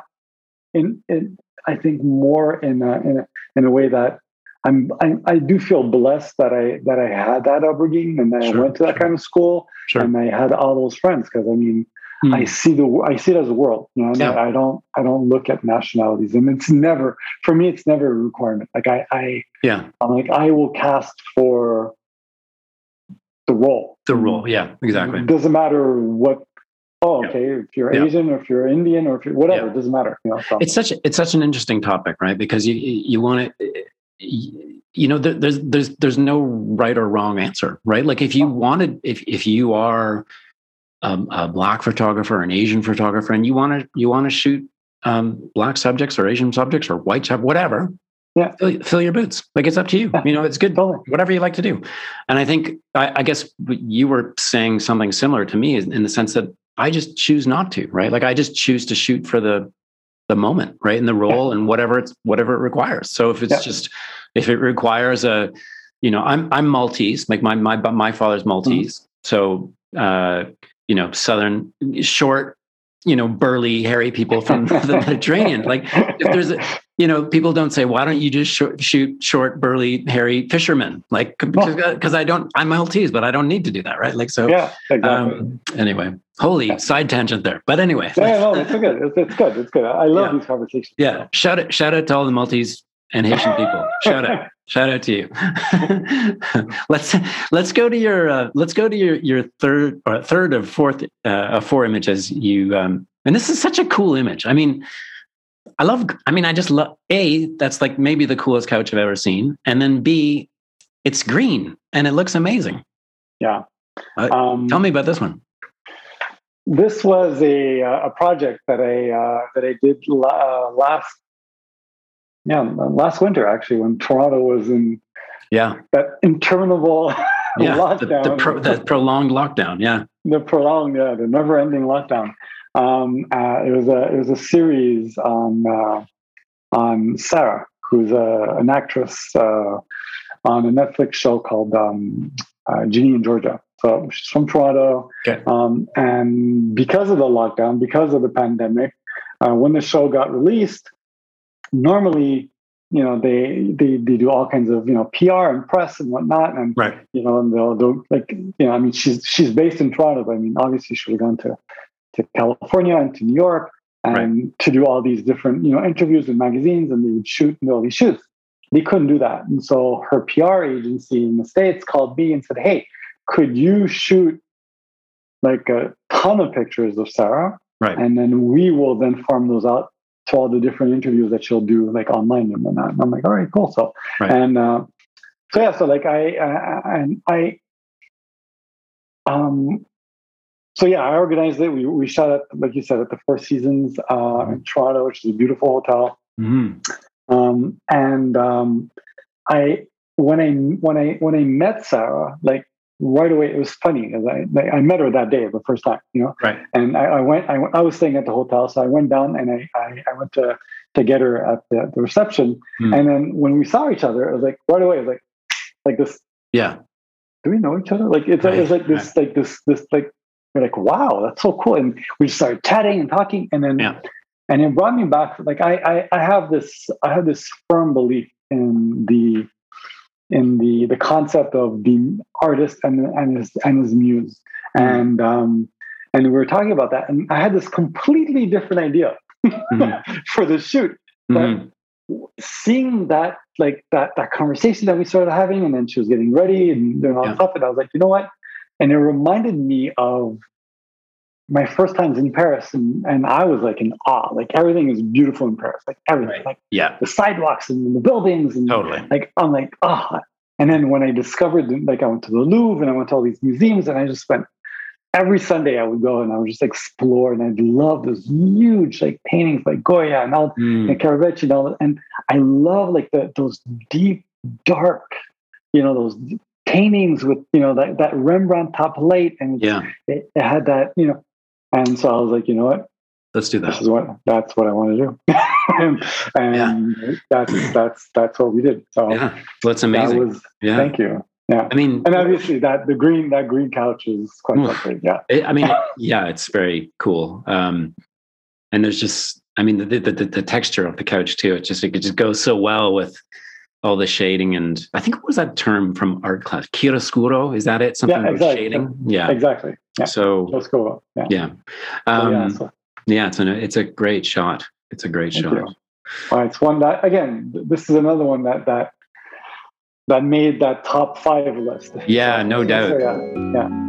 in, in I think more in a, in a, in a way that I'm, I, I do feel blessed that I, that I had that upbringing and that sure, I went to that sure. kind of school sure. and I had all those friends. Cause I mean, mm. I see the, I see it as a world, you know, yeah. I don't, I don't look at nationalities and it's never, for me, it's never a requirement. Like I, I, yeah, I'm like, I will cast for the role. The role, yeah, exactly. It doesn't matter what. Oh, okay. Yeah. If you're yeah. Asian, or if you're Indian, or if you're whatever, yeah. it doesn't matter. You know, so. It's such it's such an interesting topic, right? Because you you want to, you know, there, there's there's there's no right or wrong answer, right? Like if you wanted, if if you are um, a Black photographer, an Asian photographer, and you want to you want to shoot um, Black subjects or Asian subjects or white subjects, whatever. Yeah, fill, fill your boots. Like it's up to you. You know, it's good. Whatever you like to do. And I think, I, I guess you were saying something similar to me in the sense that I just choose not to, right? Like I just choose to shoot for the the moment, right? And the role yeah. and whatever it's whatever it requires. So if it's yeah. just if it requires a, you know, I'm I'm Maltese. Like my my my father's Maltese. Mm-hmm. So uh, you know, Southern short. You know, burly, hairy people from the Mediterranean. Like, if there's, a, you know, people don't say, why don't you just sh- shoot short, burly, hairy fishermen? Like, because I don't, I'm Maltese, but I don't need to do that, right? Like, so, yeah, exactly. um, anyway, holy yeah. side tangent there. But anyway. Yeah, no, it's good. It's, it's good. It's good. I love yeah. these conversations. Yeah. yeah. Shout out, shout out to all the Maltese and Haitian people. Shout out. Shout out to you. let's let's go to your uh, let's go to your your third or third of fourth uh, of four images. You um, and this is such a cool image. I mean, I love. I mean, I just love. A, that's like maybe the coolest couch I've ever seen, and then B, it's green and it looks amazing. Yeah. Uh, um, tell me about this one. This was a a project that I uh, that I did la- uh, last. Yeah, last winter actually, when Toronto was in Yeah. That interminable yeah, lockdown. The, the, pro, the prolonged lockdown. Yeah. The prolonged, yeah, the never-ending lockdown. Um, uh, it was a it was a series on uh, on Sarah, who's a, an actress uh, on a Netflix show called um, uh, Ginny in Georgia. So she's from Toronto, okay. um, and because of the lockdown, because of the pandemic, uh, when the show got released, normally. You know, they, they they do all kinds of, you know, P R and press and whatnot. And, right. you know, and they'll do like, you know, I mean, she's she's based in Toronto, but I mean, obviously she would have gone to, to California and to New York and right. to do all these different, you know, interviews with magazines, and they would shoot and do all these shoots. They couldn't do that. And so her P R agency in the States called me and said, hey, could you shoot like a ton of pictures of Sarah? Right. And then we will then farm those out to all the different interviews that she'll do, like online and whatnot. And I'm like, all right, cool. So, right. and uh, so yeah, so like I, I, and I, um, so yeah, I organized it. We we shot at, like you said, at the Four Seasons uh, mm-hmm. in Toronto, which is a beautiful hotel. Mm-hmm. Um, and um, I when I when I when I met Sarah, like. Right away, it was funny. I, I met her that day, the first time, you know. Right. And I, I went. I, I was staying at the hotel, so I went down and I I, I went to, to get her at the, the reception. Mm. And then when we saw each other, it was like right away. It was like like this. Yeah. Do we know each other? Like it's right. it's like this right. like this this like we're like, wow, that's so cool. And we just started chatting and talking, and then yeah. and it brought me back. Like I, I I have this I have this firm belief in the. in the, the concept of the artist and, and his and his muse. Mm. And um, and we were talking about that. And I had this completely different idea mm-hmm. for the shoot. Mm-hmm. But seeing that, like that that conversation that we started having, and then she was getting ready and doing all yeah. stuff, and I was like, you know what? And it reminded me of my first times in Paris, and, and I was like in awe. Like everything is beautiful in Paris, like everything, right. like yeah. the sidewalks and the buildings, and totally. Like I'm like ah. Oh. And then when I discovered, like I went to the Louvre and I went to all these museums, and I just spent every Sunday I would go and I would just explore, and I love those huge like paintings like Goya and all mm. and Caravaggio and all that. And I love like the, those deep dark, you know those. paintings with you know that, that Rembrandt top light, and yeah. it, it had that you know, and so I was like, you know what, let's do that. This is what that's what I want to do, and, and yeah. that's that's that's what we did. So yeah, well, that's amazing. That was, yeah, thank you. Yeah, I mean, and obviously that the green that green couch is quite lovely. Yeah, it, I mean, yeah, it's very cool. Um, and there's just, I mean, the the, the the texture of the couch too. It just it just goes so well with. All the shading, and I think what was that term from art class? Chiaroscuro, is that it? Something yeah, exactly. with shading? Yeah, yeah. exactly. Yeah. So, chiaroscuro. Yeah. Yeah. Um, yeah, so. yeah, it's, an, it's a great shot. It's a great Thank shot. You. Well, it's one that, again, this is another one that that that made that top five list. Yeah, no doubt. So, yeah. yeah.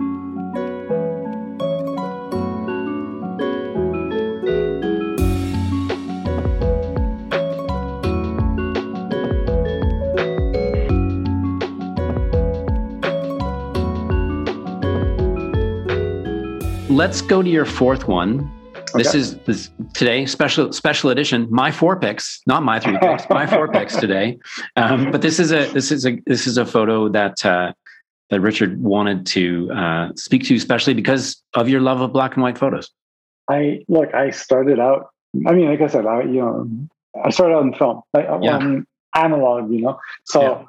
Let's go to your fourth one. Okay. This is this today special special edition. My four picks, not my three picks. My four picks today. Um, but this is a this is a this is a photo that uh, that Richard wanted to uh, speak to, especially because of your love of black and white photos. I look. I started out. I mean, like I said, I you know, I started out in film. Like, yeah. I mean, analog, you know. So.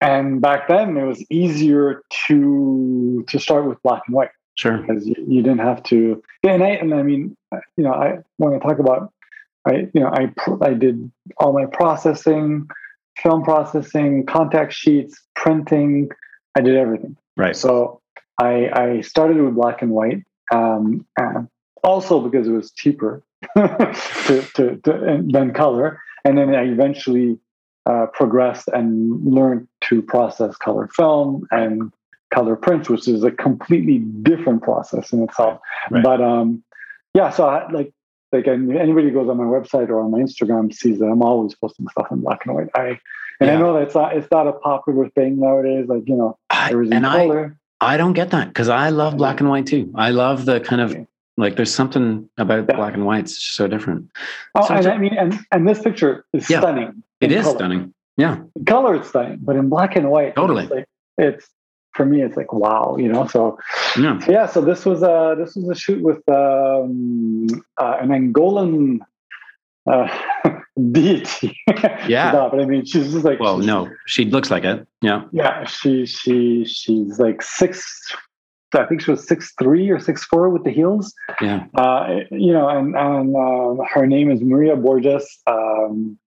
Yeah. And back then, it was easier to to start with black and white. Sure. Because you, you didn't have to, and I, and I mean, you know, I want to talk about, I, you know, I, I did all my processing, film processing, contact sheets, printing, I did everything. Right. So I, I started with black and white, um, and also because it was cheaper to, to, to, than color. And then I eventually uh, progressed and learned to process color film and color prints, which is a completely different process in itself. Right. But um, yeah, so I, like like anybody who goes on my website or on my Instagram sees that I'm always posting stuff in black and white. I and yeah. I know that it's not it's not a popular thing nowadays. Like you know, there is a color. I, I don't get that because I love black and white too. I love the kind of like there's something about yeah. black and white. It's so different. Oh, so and I mean, and, and this picture is yeah, stunning. It is color. stunning. Yeah. Color it's thing, but in black and white. Totally. It's, like, it's for me, it's like, wow, you know? So yeah. yeah so this was a, this was a shoot with um, uh, an Angolan uh, deity. Yeah. No, but I mean, she's just like, well, she, no, she looks like it. Yeah. Yeah. She, she, she's like six, I think she was six, three or six, four with the heels. Yeah. Uh, you know, and, and uh, her name is Maria Borges. Um,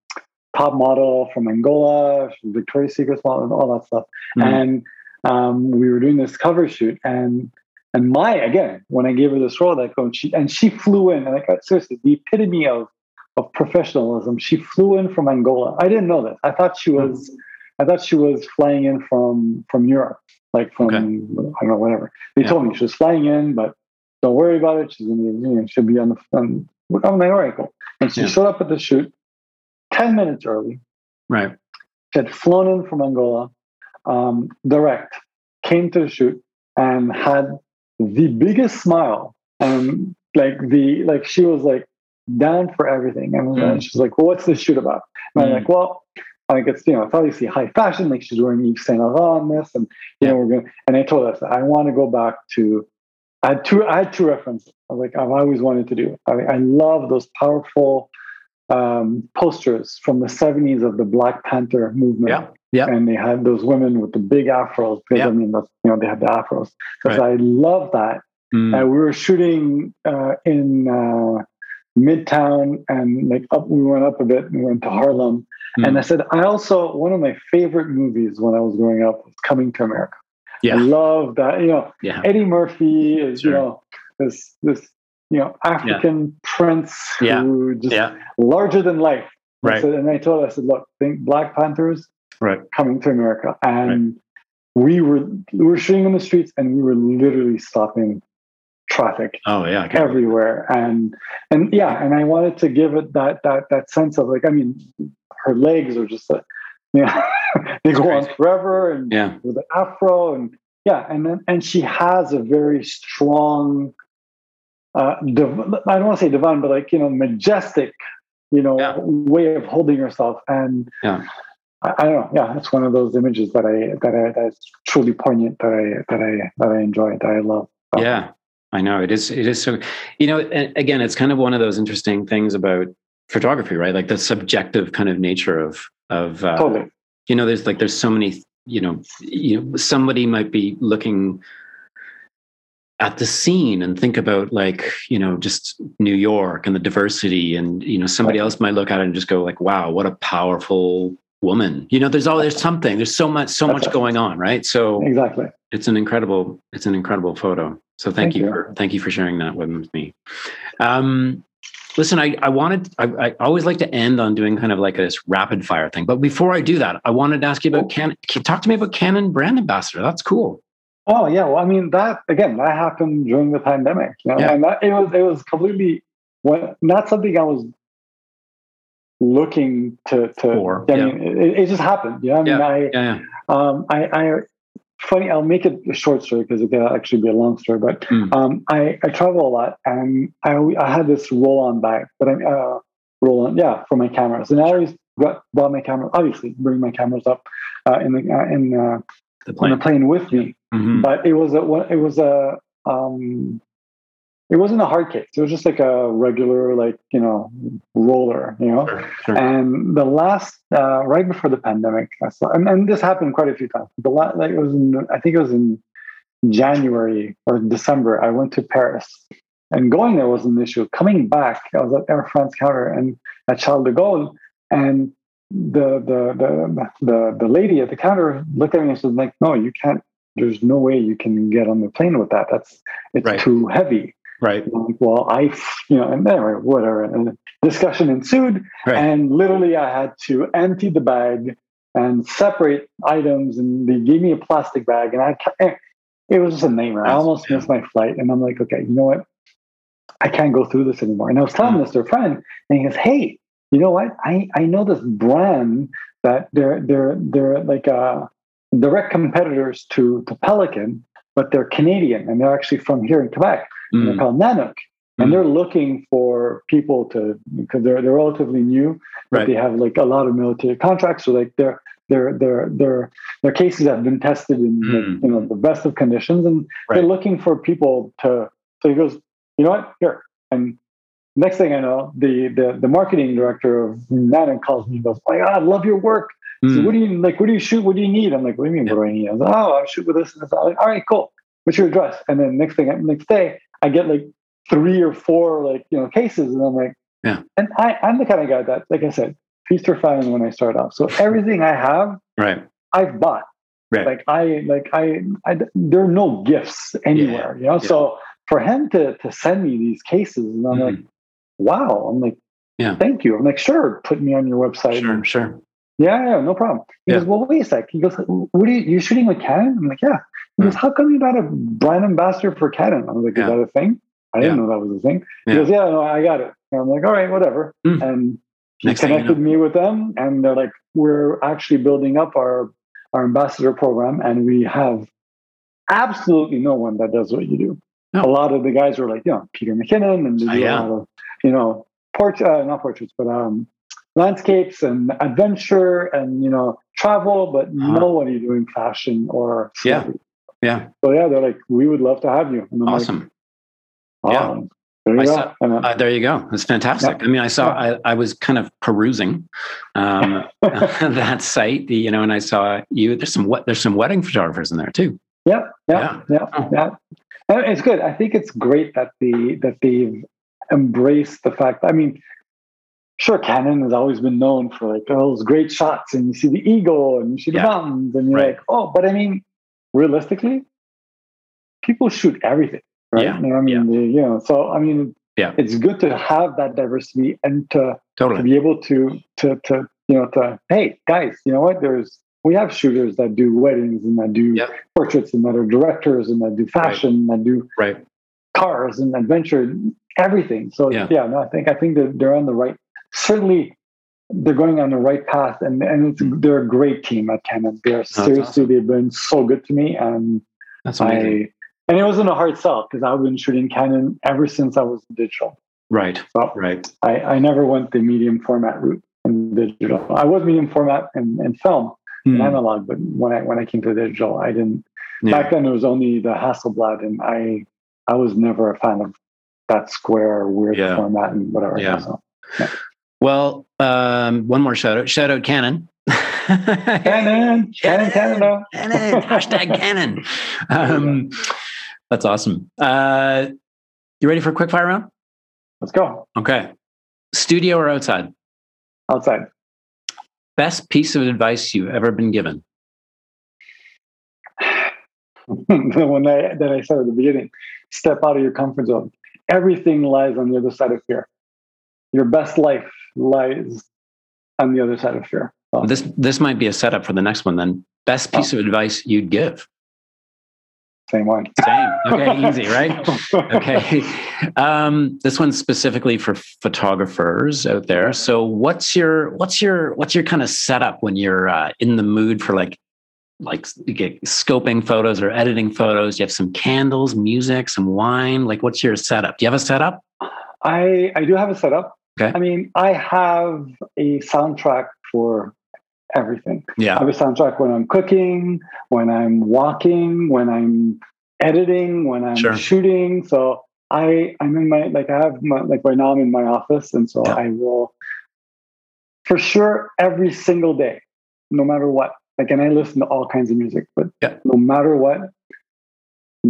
top model from Angola, Victoria's Secret model, all that stuff. Mm-hmm. And um, we were doing this cover shoot, and and Maya, again, when I gave her this role, that coach, she, and she flew in, and I got seriously the epitome of of professionalism. She flew in from Angola. I didn't know this. I thought she was, mm-hmm. I thought she was flying in from from Europe, like from okay. I don't know, whatever. They yeah. told me she was flying in, but don't worry about it. She's in the museum. She'll be on the phone. I'm like, all right, cool. And she yeah. showed up at the shoot ten minutes early. Right. She had flown in from Angola, um, direct, came to the shoot and had the biggest smile. And like the, like she was like down for everything. And mm. she's like, well, what's this shoot about? And mm. I'm like, well, I think it's, you know, it's obviously high fashion. Like she's wearing Yves Saint Laurent on this. And, you yeah. know, we're going to, and I told us, I want to go back to, I had two, I had two references. I was like, I've always wanted to do. I, I love those powerful, um posters from the seventies of the Black Panther movement, yeah, yeah, and they had those women with the big afros because yeah. I mean that's, you know, they had the afros because right. I love that. Mm. Uh, we were shooting uh in uh Midtown, and like up we went up a bit and we went to Harlem. Mm. And I said, I also, one of my favorite movies when I was growing up was Coming to America. Yeah, I love that, you know. Yeah. Eddie Murphy is sure. you know this this you know, African yeah. prince yeah. who just yeah. larger than life. Right. So, and I told her, I said, look, think Black Panthers right. coming to America. And right. we were we were shooting on the streets, and we were literally stopping traffic oh, yeah, everywhere. And and yeah, and I wanted to give it that that that sense of like, I mean, her legs are just like, you know, they go on forever, and yeah. with the afro, and yeah, and then and she has a very strong Uh, div- I don't want to say divine, but like, you know, majestic, you know, yeah. way of holding herself. And yeah. I, I don't know. Yeah. That's one of those images that I, that I, that's truly poignant, that I, that I, that I enjoy, that I love. So. Yeah, I know. It is, it is so, you know, again, it's kind of one of those interesting things about photography, right? Like the subjective kind of nature of, of, uh, totally. You know, there's like, there's so many, you know, you know, somebody might be looking at the scene and think about like, you know, just New York and the diversity, and, you know, somebody else might look at it and just go like, wow, what a powerful woman, you know, there's all, there's something, there's so much, so That's much right. going on. Right. So exactly. It's an incredible, it's an incredible photo. So thank, thank you, you for, thank you for sharing that with me. Um, listen, I, I wanted, I, I always like to end on doing kind of like this rapid fire thing, but before I do that, I wanted to ask you about, Can, talk to me about Canon brand ambassador. That's cool. Oh yeah, well, I mean that again. That happened during the pandemic, you know, yeah. and that, it was it was completely not something I was looking to. to For, I yeah. mean, it, it just happened. You know? I mean, yeah, I mean, yeah, yeah. um, I, I, funny. I'll make it a short story because it could actually be a long story. But mm. um, I, I travel a lot, and I, I had this roll-on bag, but I uh, roll-on, yeah, for my cameras, and I always brought, brought my camera. Obviously, bring my cameras up uh, in the uh, in uh, the plane. On the plane with me. Mm-hmm. But it was a it was a um, it wasn't a hard case. It was just like a regular, like, you know, roller, you know. Sure, sure. And the last uh, right before the pandemic, I saw, and, and this happened quite a few times. The last, like it was, in, I think it was in January or December. I went to Paris, and going there was an issue. Coming back, I was at Air France counter and at Charles de Gaulle, and the the the the, the lady at the counter looked at me and said, "Like, no, you can't." There's no way you can get on the plane with that. That's it's right. too heavy. Right. Like, well, I, you know, and anyway, whatever. And the discussion ensued, right. and literally, I had to empty the bag and separate items, and they gave me a plastic bag, and I, it was just a nightmare. I almost yeah. missed my flight, and I'm like, okay, you know what? I can't go through this anymore. And I was telling this to a friend, and he goes, "Hey, you know what? I I know this brand that they're they're they're like a." direct competitors to, to Pelican, but they're Canadian, and they're actually from here in Quebec. Mm. They're called Nanuk. And they're looking for people to, because they're they're relatively new, but right. they have like a lot of military contracts. So like their their their their their cases have been tested in mm. the, you know the best of conditions, and right. they're looking for people to. So he goes, you know what, here. And next thing I know, the the, the marketing director of Nanuk calls me and goes, "My God, I love your work. Mm. So what do you like? What do you shoot? What do you need?" I'm like, "What do you mean? What do I need?" I was like, "Oh, I shoot with this and this." I'm like, "All right, cool. What's your address?" And then next thing, next day, I get like. three or four like you know cases, and I'm like, yeah. And I, I'm the kind of guy that, like I said, feast or famine when I start off. So everything I have, right, I've bought. Right. Like I, like I, I there are no gifts anywhere, yeah. you know. Yeah. So for him to to send me these cases, and I'm mm-hmm. like, wow. I'm like, yeah, thank you. I'm like, sure, put me on your website. Sure, and, sure. Yeah, yeah, no problem. He yeah. goes, well, wait a sec. He goes, what are you? You're shooting with Canon? I'm like, yeah. He goes, how come you're not a brand ambassador for Canon? I'm like, is yeah. that a thing? I didn't yeah. know that was a thing. Yeah. He goes, yeah, no, I got it. And I'm like, all right, whatever. Mm. And he Next connected you know. me with them. And they're like, we're actually building up our, our ambassador program. And we have absolutely no one that does what you do. No. A lot of the guys were like, you know, Peter McKinnon. And they do uh, yeah. a lot of, you know, port- uh, not portraits, but um, landscapes and adventure and, you know, travel. But uh-huh. nobody doing fashion or celebrity. Yeah. Yeah. So, yeah, they're like, we would love to have you. And I'm awesome. Like, yeah, oh, there, you saw, uh, there you go. It's fantastic. Yeah. I mean, I saw. I, I was kind of perusing um, that site, you know, and I saw you. There's some. There's some wedding photographers in there too. Yeah, yeah, yeah, yeah. yeah. And it's good. I think it's great that the that they've embraced the fact. I mean, sure, Canon has always been known for like those great shots, and you see the eagle, and you see the yeah. mountains, and you're right. like, oh. But I mean, realistically, people shoot everything. Right? Yeah. You know, I mean, yeah. you know, so I mean, yeah. it's good to have that diversity and to, totally. to be able to, to, to, you know, to, hey, guys, you know what? There's, we have shooters that do weddings and that do yep. portraits and that are directors and that do fashion right. and that do right. cars and adventure, and everything. So, yeah, yeah no, I think, I think that they're on the right, certainly they're going on the right path. And, and it's, mm. they're a great team at Canon. They're That's seriously, awesome. They've been so good to me. And That's amazing. I, And it wasn't a hard sell because I've been shooting Canon ever since I was digital. Right. So right. I, I never went the medium format route in digital. I was medium format and, and film mm. and analog, but when I when I came to digital, I didn't. Yeah. Back then, it was only the Hasselblad, and I I was never a fan of that square weird yeah. format and whatever. Yeah. So, yeah. Well, um, one more shout out. Shout out Canon. Canon, Canon, Canada. Canon, hashtag Canon. Um, That's awesome. Uh, you ready for a quick fire round? Let's go. Okay. Studio or outside? Outside. Best piece of advice you've ever been given? The one that, that I said at the beginning, step out of your comfort zone. Everything lies on the other side of fear. Your best life lies on the other side of fear. So. This, this might be a setup for the next one then. Best piece oh. of advice you'd give? Same one. Same. Okay, easy, right? Okay. Um, this one's specifically for photographers out there. So, what's your what's your what's your kind of setup when you're uh, in the mood for like like scoping photos or editing photos? Do you have some candles, music, some wine? Like, what's your setup? Do you have a setup? I I do have a setup. Okay. I mean, I have a soundtrack for. Everything. Yeah. I have a soundtrack when I'm cooking, when I'm walking, when I'm editing, when I'm sure. shooting. So I, I'm in my, like I have my, like right now I'm in my office. And so yeah. I will for sure every single day, no matter what, like, and I listen to all kinds of music, but yeah. no matter what,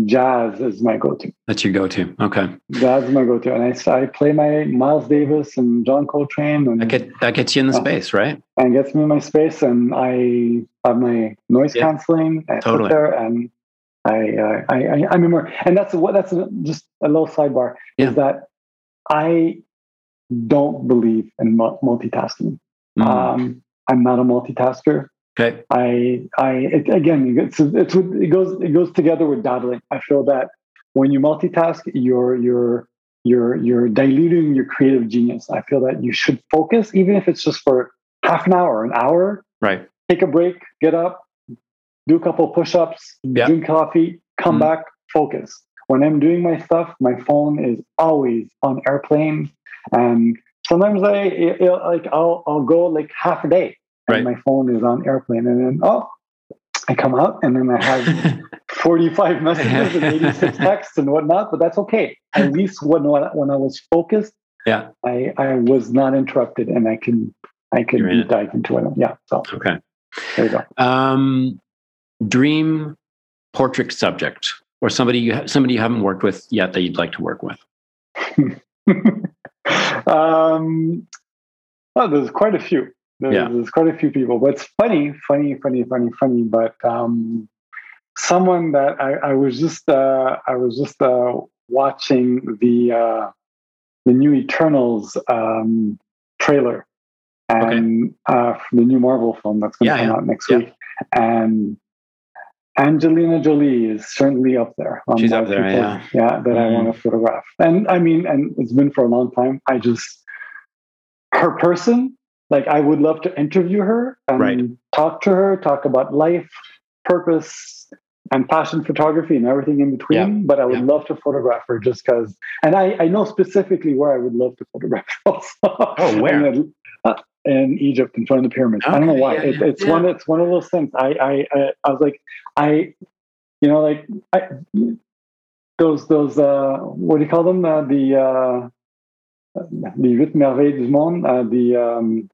jazz is my go-to. That's your go-to. Okay. Jazz is my go-to. And I, I play my Miles Davis and John Coltrane. And, that, get, that gets you in the uh, space, right? And gets me in my space. And I have my noise yeah. canceling. I totally. Sit there and I, uh, I, I, I remember, and that's what, that's just a little sidebar yeah. is that I don't believe in multitasking. Mm. Um, I'm not a multitasker. Okay. I, I, it, again, it's, it's, it goes, it goes together with dabbling. I feel that when you multitask, you're, you're, you're, you're diluting your creative genius. I feel that you should focus, even if it's just for half an hour, an hour, right? Take a break, get up, do a couple push-ups, yeah. drink coffee, come mm-hmm. back, focus. when I'm doing my stuff, my phone is always on airplane, and sometimes I it, it, like I'll I'll go like half a day, and right. my phone is on airplane, and then oh, I come out, and then I have forty-five messages and eighty-six texts and whatnot. But that's okay. At least when when I was focused, yeah, I I was not interrupted, and I can I can dive into it. Yeah. So okay, there you go. Um, dream portrait subject. Or somebody you ha- somebody you haven't worked with yet that you'd like to work with? um, well, there's quite a few. There's, yeah. there's quite a few people. But it's funny, funny, funny, funny, funny. But um, someone that I, I was just uh, I was just uh, watching the uh, the new Eternals um, trailer and okay. uh, from the new Marvel film that's going to yeah, come yeah. out next yeah. week and. Angelina Jolie is certainly up there. Um, She's up there, people, yeah. Yeah, that mm. I want to photograph. And I mean, and it's been for a long time. I just, her person, like I would love to interview her and right. talk to her, talk about life, purpose, and passion photography and everything in between. Yeah. But I would yeah. love to photograph her just because, and I, I know specifically where I would love to photograph her also. Oh, where? and, uh, in Egypt in front of the pyramids. Okay, I don't know why. Yeah, it, it's yeah. one it's one of those things. I, I I I was like I you know like I those those uh what do you call them? Uh, the uh the huit merveilles du monde, uh, the um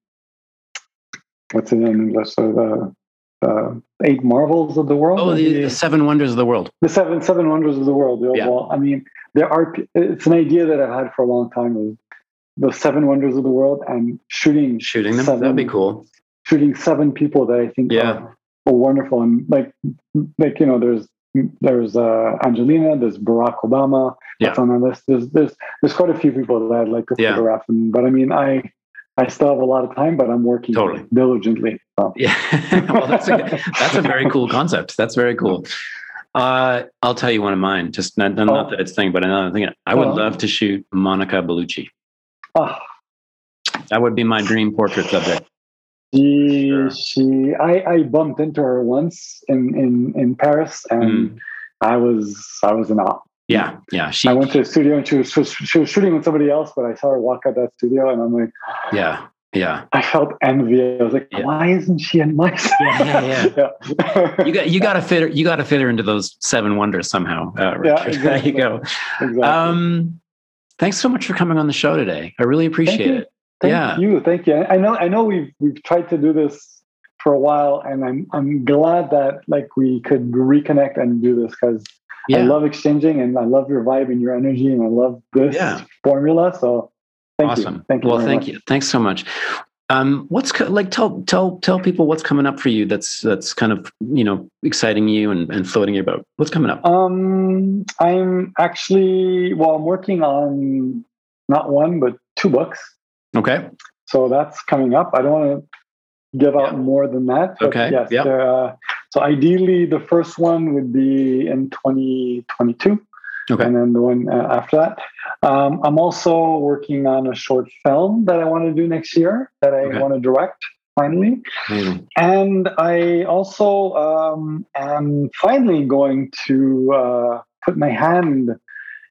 what's it in English? So the uh, eight marvels of the world. Oh, the, the, the seven wonders of the world. The seven seven wonders of the world. Yeah. Well, I mean, there are it's an idea that I've had for a long time of the seven wonders of the world and shooting shooting them. Seven, that'd be cool. Shooting seven people that I think yeah. are, are wonderful. And like, like, you know, there's, there's uh, Angelina, there's Barack Obama. Yeah. That's on our list. There's, there's, there's quite a few people that I'd like to yeah. photograph. And, but I mean, I, I still have a lot of time, but I'm working totally. diligently. So. Yeah. Well, that's a, that's a very cool concept. That's very cool. Uh, I'll tell you one of mine, just not, not oh. that it's thing, but another thing. I would oh. love to shoot Monica Bellucci. Oh. That would be my dream portrait subject. She, sure. she, I, I bumped into her once in, in, in Paris, and mm. I was, I was in awe. Yeah, yeah. She, I went to a studio, and she was, she was shooting with somebody else, but I saw her walk out that studio, and I'm like, yeah, yeah. I felt envy. I was like, yeah. why isn't she in my yeah, yeah, yeah. yeah. You got, you got to fit her. You got to fit her into those seven wonders somehow. Uh, Richard. Yeah, exactly. There you go. Exactly. Um, Thanks so much for coming on the show today. I really appreciate Thank you. it. Thank yeah. you. Thank you. I know I know we've we've tried to do this for a while, and I'm I'm glad that like we could reconnect and do this because yeah. I love exchanging and I love your vibe and your energy and I love this yeah. formula. So thank awesome. you. Thank you. Well, very thank much. you. Thanks so much. Um, what's co- like tell tell tell people what's coming up for you that's that's kind of you know exciting you and, and floating your boat. What's coming up? Um, I'm actually well, I'm working on not one but two books. Okay. So that's coming up. I don't want to give out yeah. more than that. Okay. Yes. Yep. Uh, so ideally, the first one would be in twenty twenty-two. Okay. And then the one uh, after that. Um, I'm also working on a short film that I want to do next year that I okay. want to direct finally. Mm. And I also um, am finally going to uh, put my hand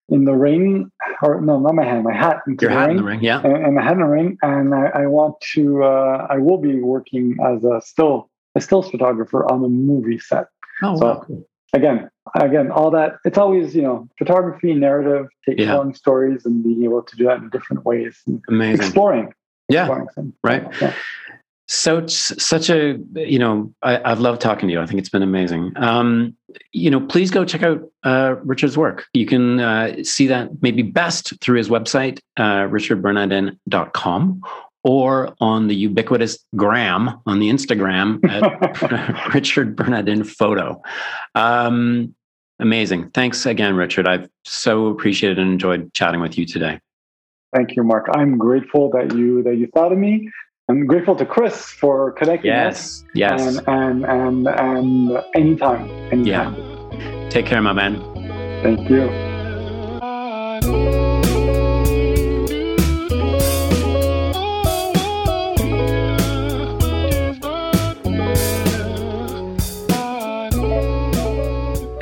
in the ring, or no, not my hand, my hat into Your the hat ring. In the ring, yeah. And, and my hat in the ring. And I, I want to, uh, I will be working as a still, a stills photographer on a movie set. Oh, so, wow. Cool. Again, again, all that, it's always, you know, photography, narrative, taking yeah. long stories and being able to do that in different ways. And Amazing. Exploring. Yeah. Exploring right. Yeah. So such a, you know, I, I've loved talking to you. I think it's been amazing. Um, you know, please go check out uh, Richard's work. You can uh, see that maybe best through his website, uh, richard bernadin dot com. Or on the ubiquitous gram, on the Instagram at Richard Bernadin Photo. Um, amazing. Thanks again, Richard. I've so appreciated and enjoyed chatting with you today. Thank you, Mark. I'm grateful that you that you thought of me. I'm grateful to Chris for connecting yes, us. Yes, yes. And, and, and, and anytime, anytime. Yeah. Take care, my man. Thank you.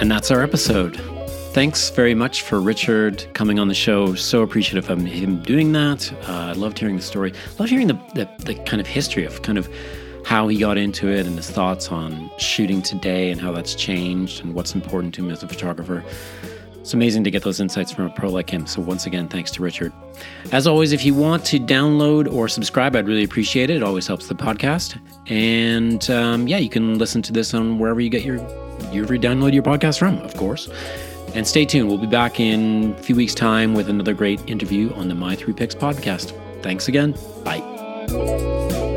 And that's our episode. thanks very much for Richard coming on the show. So appreciative of him doing that. Uh, I loved hearing the story. Loved hearing the, the, the kind of history of kind of how he got into it and his thoughts on shooting today and how that's changed and what's important to him as a photographer. It's amazing to get those insights from a pro like him. So once again, thanks to Richard. As always, if you want to download or subscribe, I'd really appreciate it. It always helps the podcast. And um, yeah, you can listen to this on wherever you get your, you re-download your podcast from, of course. And stay tuned. We'll be back in a few weeks' time with another great interview on the My Three Picks podcast. Thanks again. Bye.